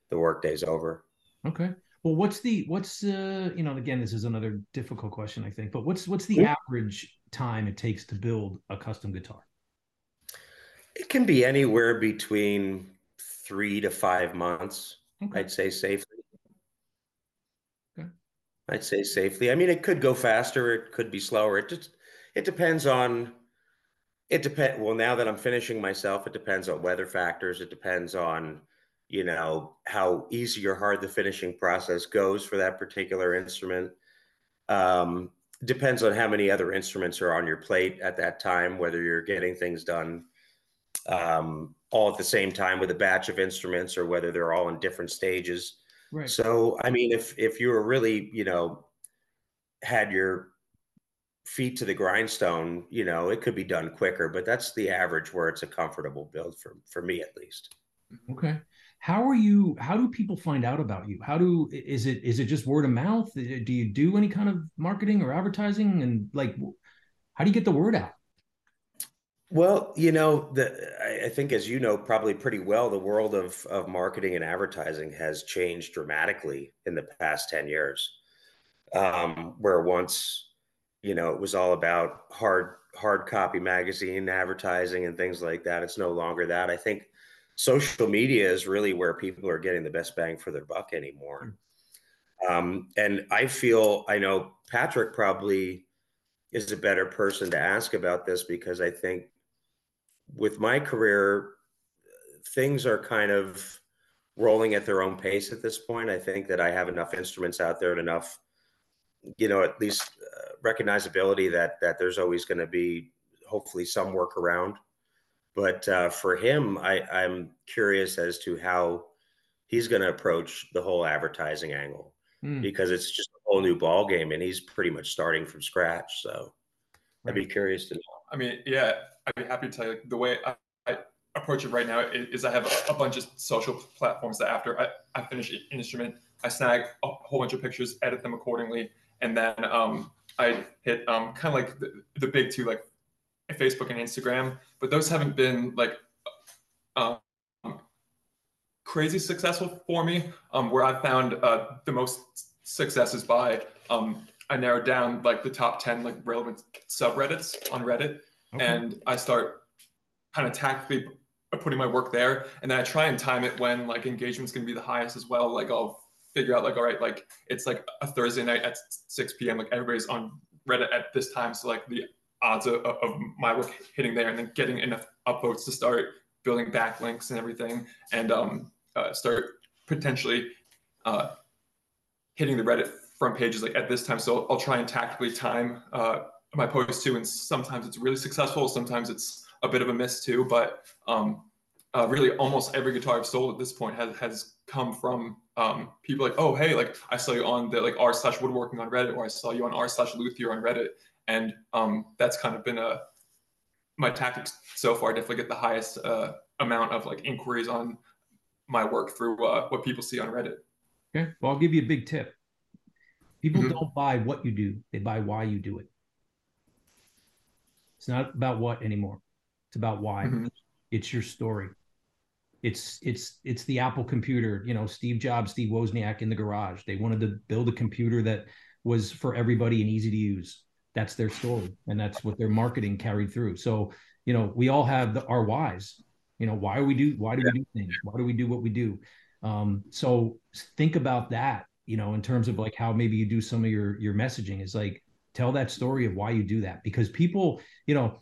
the workday's over. Okay. Well, what's the, what's, uh, you know, again, this is another difficult question, I think, but what's, what's the yeah. average time it takes to build a custom guitar? It can be anywhere between three to five months, okay. I'd say safely. I'd say safely. I mean, it could go faster. It could be slower. It just, it depends on, it depend. Well, now that I'm finishing myself, it depends on weather factors. It depends on, you know, how easy or hard the finishing process goes for that particular instrument. Um, depends on how many other instruments are on your plate at that time, whether you're getting things done um, all at the same time with a batch of instruments or whether they're all in different stages. Right. So, I mean, if, if you were really, you know, had your feet to the grindstone, you know, it could be done quicker, but that's the average where it's a comfortable build for, for me at least. Okay. How are you, how do people find out about you? How do, is it, is it just word of mouth? Do you do any kind of marketing or advertising? And like, how do you get the word out? Well, you know, the, I think, as you know, probably pretty well, the world of, of marketing and advertising has changed dramatically in the past ten years, um, where once, you know, it was all about hard, hard copy magazine advertising and things like that. It's no longer that. I think social media is really where people are getting the best bang for their buck anymore. Um, and I feel, I know Patrick probably is a better person to ask about this, because I think with my career, things are kind of rolling at their own pace at this point. I think that I have enough instruments out there and enough you know, at least uh, recognizability that that there's always going to be hopefully some workaround. But uh, for him, I, I'm curious as to how he's going to approach the whole advertising angle, mm. because it's just a whole new ball game, and he's pretty much starting from scratch. So right. I'd be curious to know. I mean, yeah, I'd be happy to tell you, like, the way I, I approach it right now is I have a, a bunch of social platforms that after I, I finish an instrument, I snag a whole bunch of pictures, edit them accordingly, and then um, I hit um, kind of like the, the big two, like Facebook and Instagram. But those haven't been like um, crazy successful for me. Um, where I've found uh, the most success is by um, I narrowed down like the top ten like relevant subreddits on Reddit, okay. and I start kind of tactically putting my work there, and then I try and time it when like engagement's going to be the highest as well. Like I'll figure out like, all right, like it's like a Thursday night at six p m Like everybody's on Reddit at this time, so like the odds of, of my work hitting there, and then getting enough upvotes to start building backlinks and everything, and um, uh, start potentially uh, hitting the Reddit front pages like at this time. So I'll try and tactically time uh, my post too, and sometimes it's really successful, sometimes it's a bit of a miss too. But um, uh, really, almost every guitar I've sold at this point has has come from um, people like, oh hey, like I saw you on the like r slash woodworking on Reddit, or I saw you on r slash luthier on Reddit. And um, that's kind of been a, my tactics so far. I definitely get the highest uh, amount of like inquiries on my work through uh, what people see on Reddit. Okay, well, I'll give you a big tip. People mm-hmm. don't buy what you do, they buy why you do it. It's not about what anymore. It's about why. Mm-hmm. It's your story. It's it's it's the Apple computer. You know, Steve Jobs, Steve Wozniak in the garage. They wanted to build a computer that was for everybody and easy to use. That's their story, and that's what their marketing carried through. So, you know, we all have the, our whys. You know, why we do why do yeah. we do things? Why do we do what we do? Um, so think about that. You know, in terms of like how maybe you do some of your your messaging is like tell that story of why you do that, because people, you know.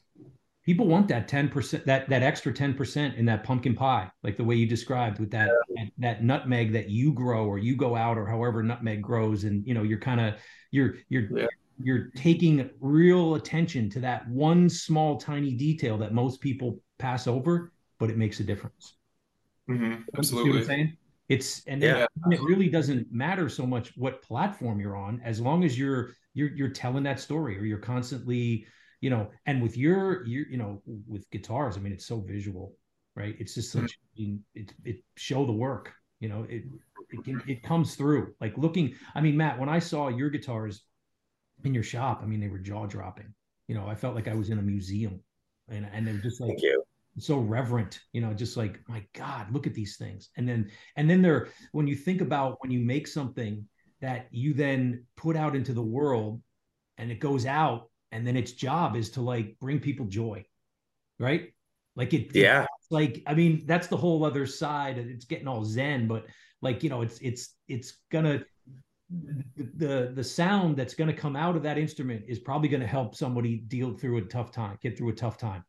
People want that ten percent, that that extra ten percent in that pumpkin pie, like the way you described with that, yeah. that that nutmeg that you grow or you go out or however nutmeg grows, and you know you're kind of you're you're yeah. you're taking real attention to that one small tiny detail that most people pass over, but it makes a difference. Mm-hmm. Absolutely, you know what I'm saying? It's and yeah. it really doesn't matter so much what platform you're on, as long as you're you're you're telling that story or you're constantly. You know, and with your, your, you know, with guitars, I mean, it's so visual, right? It's just such, it, it show the work, you know, it, it, can, it comes through like looking, I mean, Matt, when I saw your guitars in your shop, I mean, they were jaw dropping, you know, I felt like I was in a museum, and, and they're just like, so reverent, you know, just like, my God, look at these things. And then, and then they're, when you think about when you make something that you then put out into the world and it goes out, and then its job is to like bring people joy, right? Like it, yeah. It's like, I mean, that's the whole other side. It's getting all Zen, but like, you know, it's, it's, it's gonna, the, the sound that's going to come out of that instrument is probably going to help somebody deal through a tough time, get through a tough time.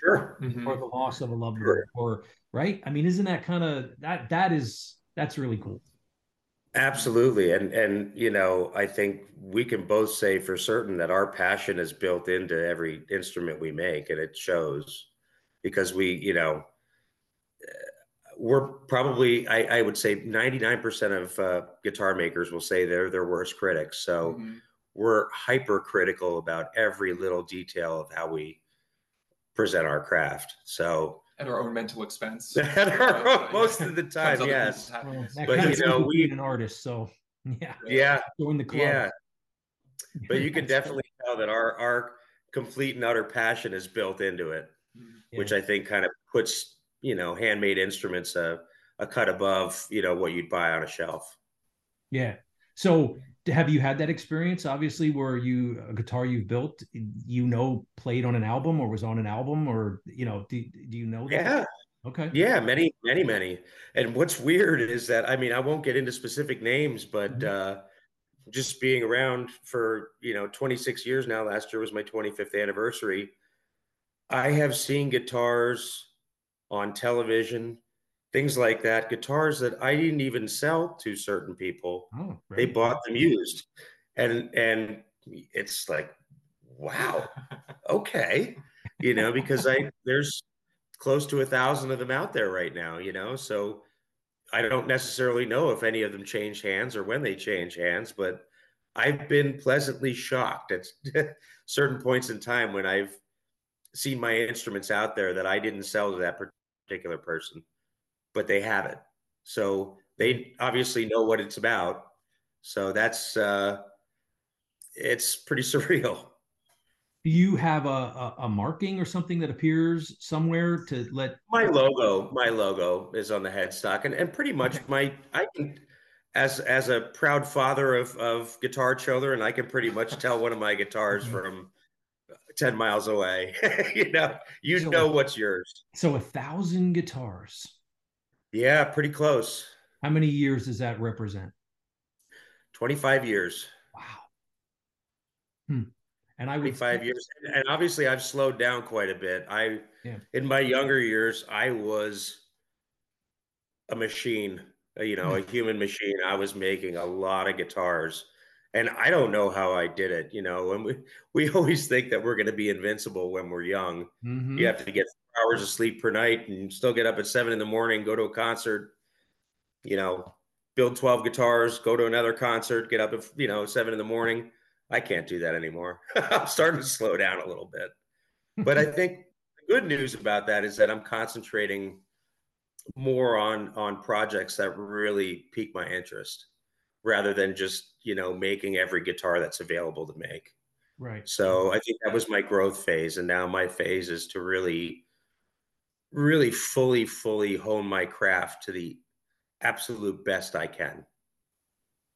Sure. Mm-hmm. Or the loss of a loved one, sure. or, right. I mean, isn't that kind of, that, that is, that's really cool. Absolutely. And, and, you know, I think we can both say for certain that our passion is built into every instrument we make, and it shows because we, you know, we're probably, I, I would say ninety-nine percent of uh, guitar makers will say they're their worst critics. So mm-hmm. we're hypercritical about every little detail of how we present our craft. So at our own mental expense. At our own, most of the time, yes. Well, but you know, we an artist, so yeah, yeah, doing the club. Yeah. But you can definitely tell that our our complete and utter passion is built into it, yeah. which I think kind of puts you know handmade instruments a a cut above you know what you'd buy on a shelf. Yeah. So have you had that experience? Obviously, where you a guitar you've built, you know, played on an album or was on an album, or you know, do, do you know that? Yeah. Okay. Yeah, many, many, many. And what's weird is that I mean, I won't get into specific names, but mm-hmm. uh, just being around for you know twenty-six years now. Last year was my twenty-fifth anniversary. I have seen guitars on television. Things like that, guitars that I didn't even sell to certain people. Oh, right. They bought them used. And and it's like, wow, okay, you know, because I there's close to a thousand of them out there right now, you know, so I don't necessarily know if any of them change hands or when they change hands, but I've been pleasantly shocked at certain points in time when I've seen my instruments out there that I didn't sell to that particular person, but they have it. So they obviously know what it's about. So that's, uh, it's pretty surreal. Do you have a, a, a marking or something that appears somewhere to let? My logo, my logo is on the headstock, and, and pretty much okay. my, I can, as as a proud father of, of guitar children, I can pretty much tell one of my guitars from ten miles away. you know, you so know a, what's yours. So a thousand guitars. Yeah, pretty close. How many years does that represent? twenty-five years. Wow. Hmm. And I would five years, and obviously I've slowed down quite a bit. I, yeah. in my younger years, I was a machine, you know, a human machine. I was making a lot of guitars, and I don't know how I did it. You know, and we we always think that we're going to be invincible when we're young. Mm-hmm. You have to get four hours of sleep per night and still get up at seven in the morning, go to a concert, you know, build twelve guitars, go to another concert, get up at you know seven in the morning. I can't do that anymore. I'm starting to slow down a little bit. But I think the good news about that is that I'm concentrating more on, on projects that really pique my interest rather than just, you know, making every guitar that's available to make. Right. So I think that was my growth phase. And now my phase is to really, really fully, fully hone my craft to the absolute best I can.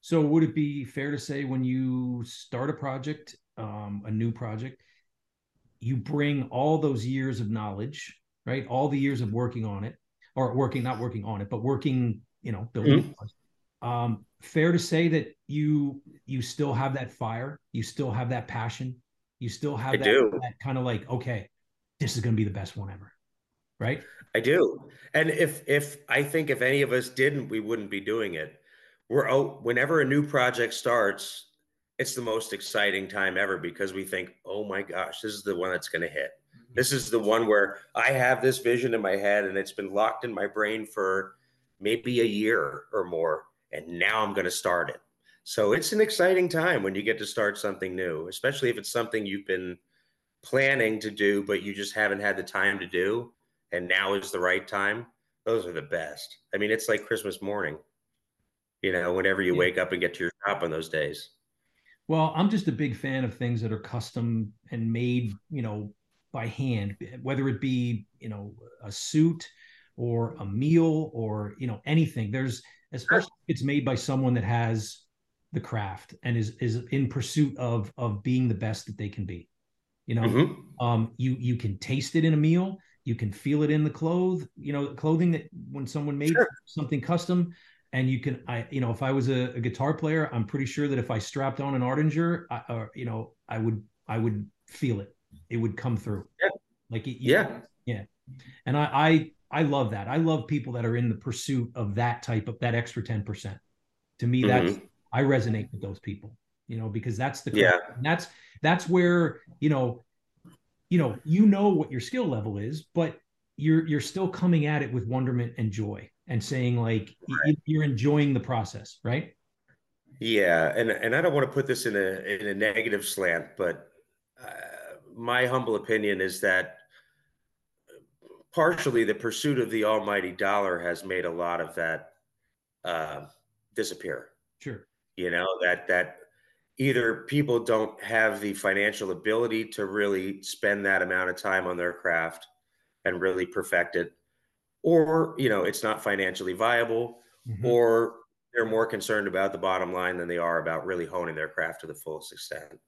So would it be fair to say when you start a project, um, a new project, you bring all those years of knowledge, right? All the years of working on it, or working, not working on it, but working, you know, building. Mm-hmm. Um, fair to say that you you still have that fire, you still have that passion, you still have that, that kind of like, okay, this is going to be the best one ever, right? I do. And if if I think if any of us didn't, we wouldn't be doing it. We're oh, whenever a new project starts, it's the most exciting time ever because we think, oh my gosh, this is the one that's going to hit. Mm-hmm. This is the one where I have this vision in my head and it's been locked in my brain for maybe a year or more. And now I'm going to start it. So it's an exciting time when you get to start something new, especially if it's something you've been planning to do, but you just haven't had the time to do. And now is the right time. Those are the best. I mean, it's like Christmas morning. You know, whenever you yeah. wake up and get to your shop on those days. Well, I'm just a big fan of things that are custom and made, you know, by hand, whether it be, you know, a suit or a meal or, you know, anything. There's, especially if it's made by someone that has the craft and is is in pursuit of of being the best that they can be. You know, mm-hmm. um, you you can taste it in a meal, you can feel it in the clothes, you know, clothing that when someone made sure. something custom. And you can, I, you know, if I was a, a guitar player, I'm pretty sure that if I strapped on an Artinger, I, or, you know, I would, I would feel it. It would come through. Yeah. Like, it, yeah. Know, yeah. And I, I, I love that. I love people that are in the pursuit of that type of that extra ten percent. To me, mm-hmm. that's, I resonate with those people, you know, because that's the, yeah. and that's, that's where, you know, you know, you know what your skill level is, but you're, you're still coming at it with wonderment and joy. And saying like right. you're enjoying the process, right? Yeah, and and I don't want to put this in a in a negative slant, but uh, my humble opinion is that partially the pursuit of the almighty dollar has made a lot of that uh, disappear. Sure, you know that that either people don't have the financial ability to really spend that amount of time on their craft and really perfect it. Or, you know, it's not financially viable, mm-hmm. or they're more concerned about the bottom line than they are about really honing their craft to the fullest extent.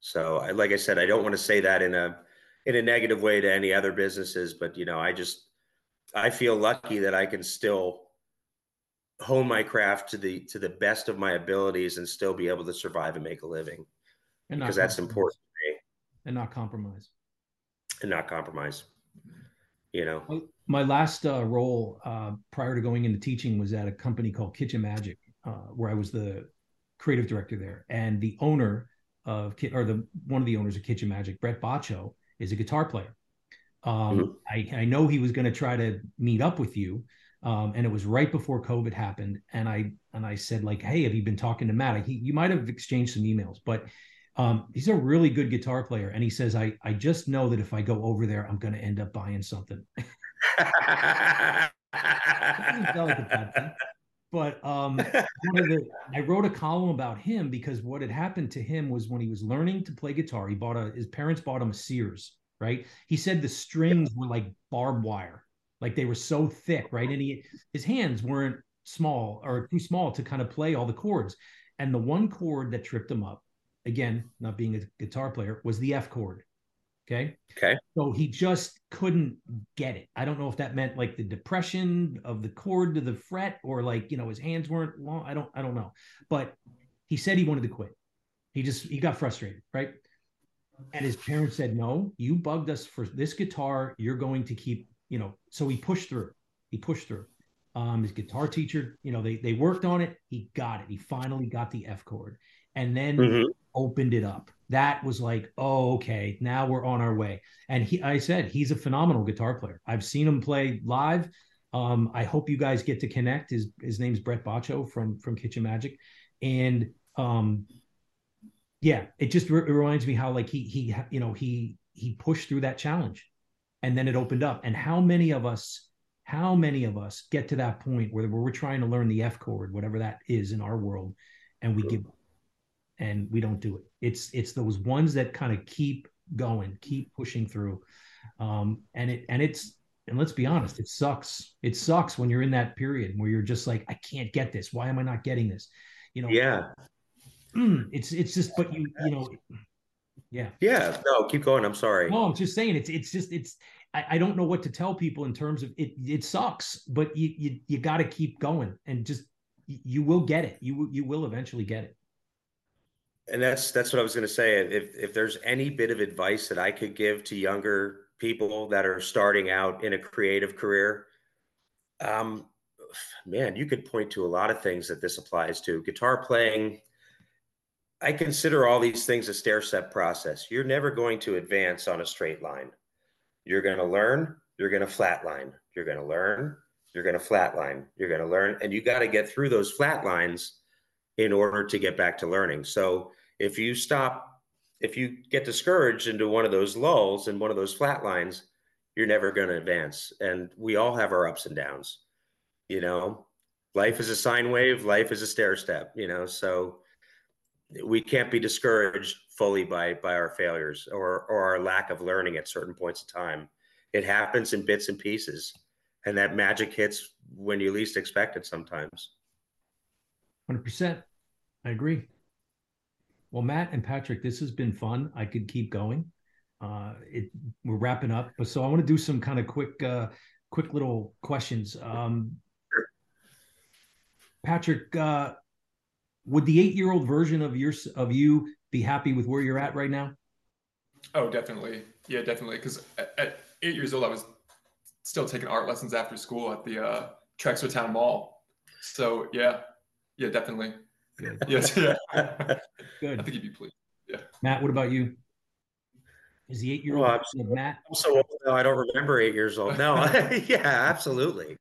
So, I, like I said, I don't want to say that in a in a negative way to any other businesses, but, you know, I just, I feel lucky that I can still hone my craft to the to the best of my abilities and still be able to survive and make a living. And because that's important to me. And not compromise. And not compromise. You know, my last uh, role uh, prior to going into teaching was at a company called Kitchen Magic, uh, where I was the creative director there, and the owner of, or the one of the owners of Kitchen Magic, Brett Baccio, is a guitar player. Um, mm-hmm. I, I know he was going to try to meet up with you, um, and it was right before COVID happened. And I and I said, like, hey, have you been talking to Matt? I, he, you might have exchanged some emails, but um, he's a really good guitar player. And he says, I I just know that if I go over there, I'm going to end up buying something. But um, one of the, I wrote a column about him because what had happened to him was when he was learning to play guitar, he bought a, his parents bought him a Sears, right? He said the strings were like barbed wire, like they were so thick, right? And he, his hands weren't small or too small to kind of play all the chords. And the one chord that tripped him up, again, not being a guitar player, was the F chord. Okay. Okay. So he just couldn't get it. I don't know if that meant like the depression of the chord to the fret, or like, you know, his hands weren't long. I don't, I don't know. But he said he wanted to quit. He just, he got frustrated, right? And his parents said, no, you bugged us for this guitar. You're going to keep, you know, so he pushed through, he pushed through. Um, his guitar teacher, you know, they, they worked on it. He got it. He finally got the F chord, and then mm-hmm. opened it up. That was like, oh, okay, now we're on our way. And he, I said, he's a phenomenal guitar player. I've seen him play live. Um, I hope you guys get to connect. His his name's Brett Baccio from, from Kitchen Magic. And um, yeah, it just re- it reminds me how like he, he you know, he he pushed through that challenge and then it opened up. And how many of us, how many of us get to that point where, where we're trying to learn the F chord, whatever that is in our world, and we give up. And we don't do it. It's it's those ones that kind of keep going, keep pushing through, um, and it and it's and let's be honest, it sucks. It sucks when you're in that period where you're just like, I can't get this. Why am I not getting this? You know. Yeah. It's it's just, but you you know. Yeah. Yeah. No, keep going. I'm sorry. No, I'm just saying it's it's just it's I, I don't know what to tell people in terms of it. It sucks, but you you you got to keep going, and just you will get it. You you will eventually get it. And that's that's what I was going to say. If if there's any bit of advice that I could give to younger people that are starting out in a creative career, um, man, you could point to a lot of things that this applies to. Guitar playing, I consider all these things a stair-step process. You're never going to advance on a straight line. You're going to learn, you're going to flatline. You're going to learn, you're going to flatline. You're going to learn, and you got to get through those flat lines in order to get back to learning. So if you stop, if you get discouraged into one of those lulls and one of those flat lines, you're never going to advance. And we all have our ups and downs, you know, life is a sine wave, life is a stair step, you know, so we can't be discouraged fully by, by our failures or, or our lack of learning at certain points in time. It happens in bits and pieces, and that magic hits when you least expect it sometimes. one hundred percent. I agree. Well, Matt and Patrick, this has been fun. I could keep going. Uh, it, we're wrapping up, but so I want to do some kind of quick, uh, quick little questions. Um, Patrick, uh, would the eight-year-old version of your of you be happy with where you're at right now? Oh, definitely. Yeah, definitely. Because at, at eight years old, I was still taking art lessons after school at the uh, Trexler Town Mall. So yeah. Yeah, definitely. Good. Yes. Yeah. Good. I think you'd be pleased. Yeah. Matt, what about you? Is the eight-year-old oh, of Matt? I'm so old now, I don't remember eight years old. No. Yeah, absolutely.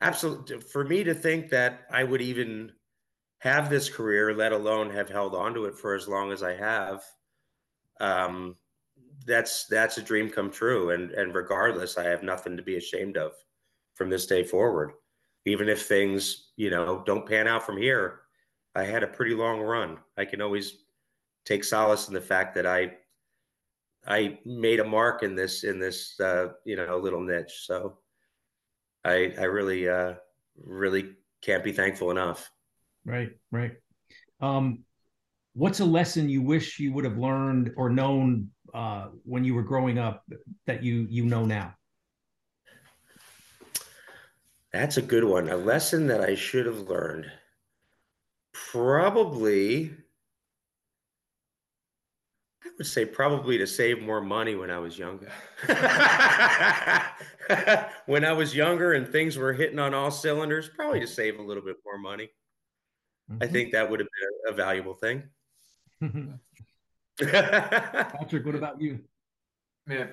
Absolutely. For me to think that I would even have this career, let alone have held on to it for as long as I have, um, that's that's a dream come true. And and regardless, I have nothing to be ashamed of from this day forward. Even if things, you know, don't pan out from here, I had a pretty long run. I can always take solace in the fact that I, I made a mark in this, in this, uh, you know, little niche. So I, I really, uh, really can't be thankful enough. Right. Right. Um, what's a lesson you wish you would have learned or known, uh, when you were growing up that you, you know, now? That's a good one. A lesson that I should have learned. Probably, I would say probably to save more money when I was younger. When I was younger and things were hitting on all cylinders, probably to save a little bit more money. Mm-hmm. I think that would have been a valuable thing. Patrick, what about you? Man,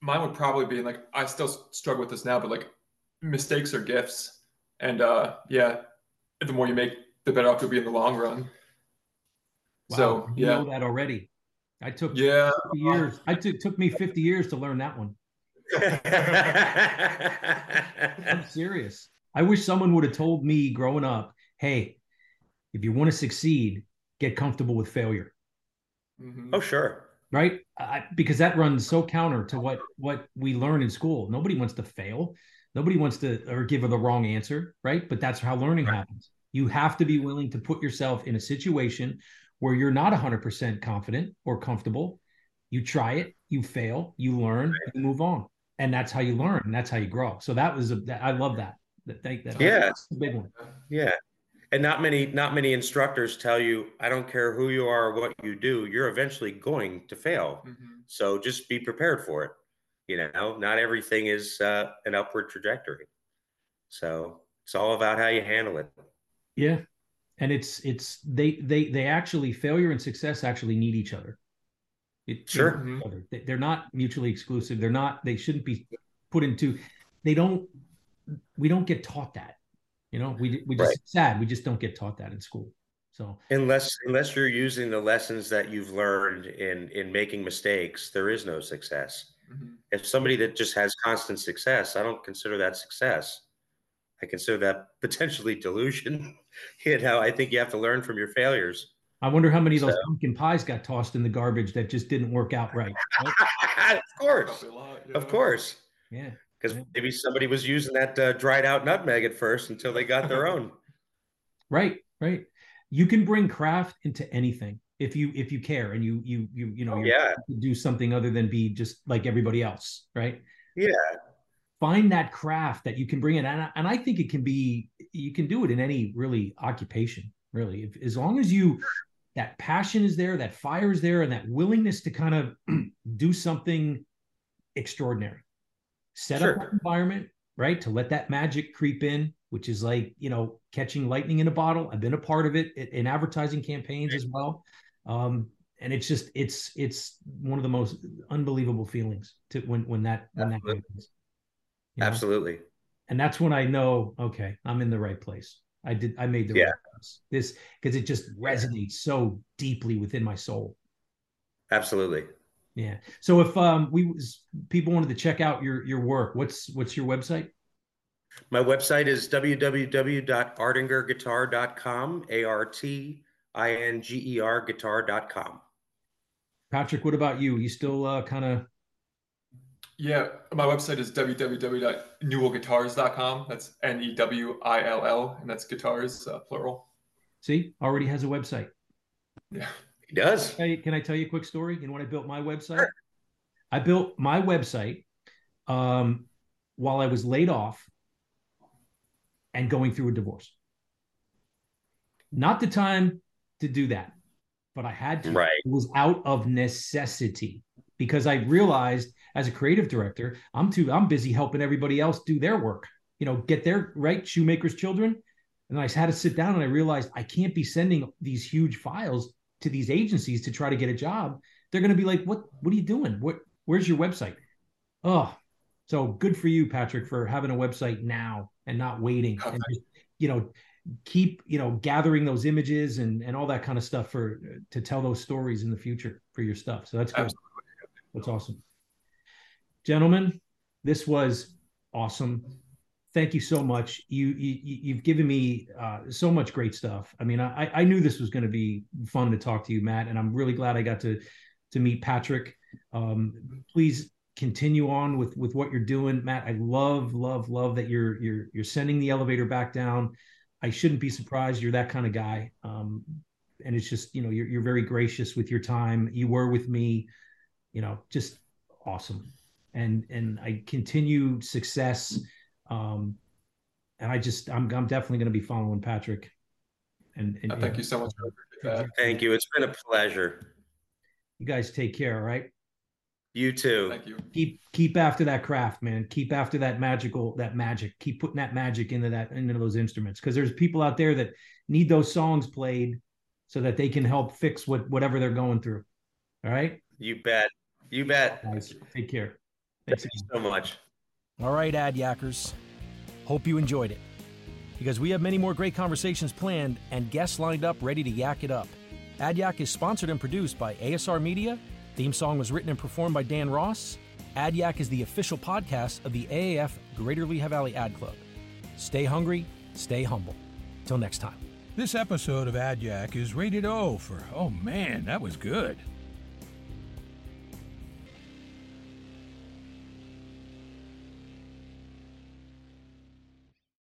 mine would probably be like, I still struggle with this now, but like mistakes are gifts. And uh, yeah, the more you make, the better off you'll be in the long run. Wow, so you yeah. know that already. I took yeah. fifty years. I took took me fifty years to learn that one. I'm serious. I wish someone would have told me growing up, hey, if you want to succeed, get comfortable with failure. Mm-hmm. Oh, sure. Right? I, because that runs so counter to what, what we learn in school. Nobody wants to fail. Nobody wants to or give the wrong answer, right? But that's how learning right. happens. You have to be willing to put yourself in a situation where you're not one hundred percent confident or comfortable. You try it, you fail, you learn, right. you move on. And that's how you learn. And that's how you grow. So that was, a, that, I love that. that, that yeah. That's a big one. Yeah. And not many, not many instructors tell you, I don't care who you are, or what you do, you're eventually going to fail. Mm-hmm. So just be prepared for it. You know, not everything is uh, an upward trajectory. So it's all about how you handle it. Yeah. And it's, it's, they, they, they actually, failure and success actually need each other. It, sure. Each other. They're not mutually exclusive. They're not, they shouldn't be put into, they don't, we don't get taught that. You know, we we just right. sad. We just don't get taught that in school. So unless unless you're using the lessons that you've learned in in making mistakes, there is no success. Mm-hmm. If somebody that just has constant success, I don't consider that success. I consider that potentially delusion. You know, I think you have to learn from your failures. I wonder how many so. of those pumpkin pies got tossed in the garbage that just didn't work out right. Right? Of course, lot, yeah. of course, yeah. Because maybe somebody was using that uh, dried out nutmeg at first until they got their own. Right, right. You can bring craft into anything if you if you care and you you you you know oh, yeah. you do something other than be just like everybody else, right? Yeah. Find that craft that you can bring in, and I, and I think it can be you can do it in any really occupation, really, if, as long as you that passion is there, that fire is there, and that willingness to kind of do something extraordinary. Set sure. up an environment, right? To let that magic creep in, which is like, you know, catching lightning in a bottle. I've been a part of it in advertising campaigns as well. Um, and it's just, it's, it's one of the most unbelievable feelings to when, when that, when absolutely. that happens, you know? Absolutely. And that's when I know, okay, I'm in the right place. I did, I made the yeah. right place. This, because it just resonates so deeply within my soul. Absolutely. Yeah. So if um, we people wanted to check out your your work, what's what's your website? My website is w w w dot artinger guitar dot com, A R T I N G E R guitar dot com. Patrick, what about you? You still uh, kind of? Yeah, my website is w w w dot newell guitars dot com. That's N E W I L L, and that's guitars, uh, plural. See, already has a website. Yeah. Does I, can I tell you a quick story? You know when I built my website, sure. I built my website um, while I was laid off and going through a divorce. Not the time to do that, but I had to. Right. It was out of necessity because I realized as a creative director, I'm too. I'm busy helping everybody else do their work. You know, get their right shoemaker's children, and I had to sit down and I realized I can't be sending these huge files to these agencies to try to get a job. They're going to be like, what, what are you doing? What, where's your website? Oh, so good for you, Patrick, for having a website now and not waiting okay. and just, you know, keep, you know, gathering those images and, and all that kind of stuff for, to tell those stories in the future for your stuff. So that's good. Absolutely. That's awesome. Gentlemen, this was awesome. Thank you so much. You, you, you've given me uh, so much great stuff. I mean, I, I knew this was going to be fun to talk to you, Matt, and I'm really glad I got to to meet Patrick. Um, please continue on with with what you're doing, Matt. I love, love, love that you're you're you're sending the elevator back down. I shouldn't be surprised. You're that kind of guy, um, and it's just you know you're you're very gracious with your time. You were with me, you know, just awesome. And and I continue success. Um, and I just, I'm, I'm definitely going to be following Patrick. And, and oh, thank you, you so much. Thank you. It's been a pleasure. You guys take care. All right. You too. Thank you. Keep keep after that craft, man. Keep after that magical, that magic. Keep putting that magic into that into those instruments, because there's people out there that need those songs played so that they can help fix what whatever they're going through. All right. You bet. You bet. Guys, take care. Thanks Thank you so much. All right, Ad Yackers. Hope you enjoyed it, because we have many more great conversations planned and guests lined up ready to yak it up. Ad Yak is sponsored and produced by A S R Media. Theme song was written and performed by Dan Ross. Ad Yak is the official podcast of the A A F Greater Lehigh Valley Ad Club. Stay hungry, stay humble. Till next time. This episode of Ad Yak is rated O for, oh man, that was good.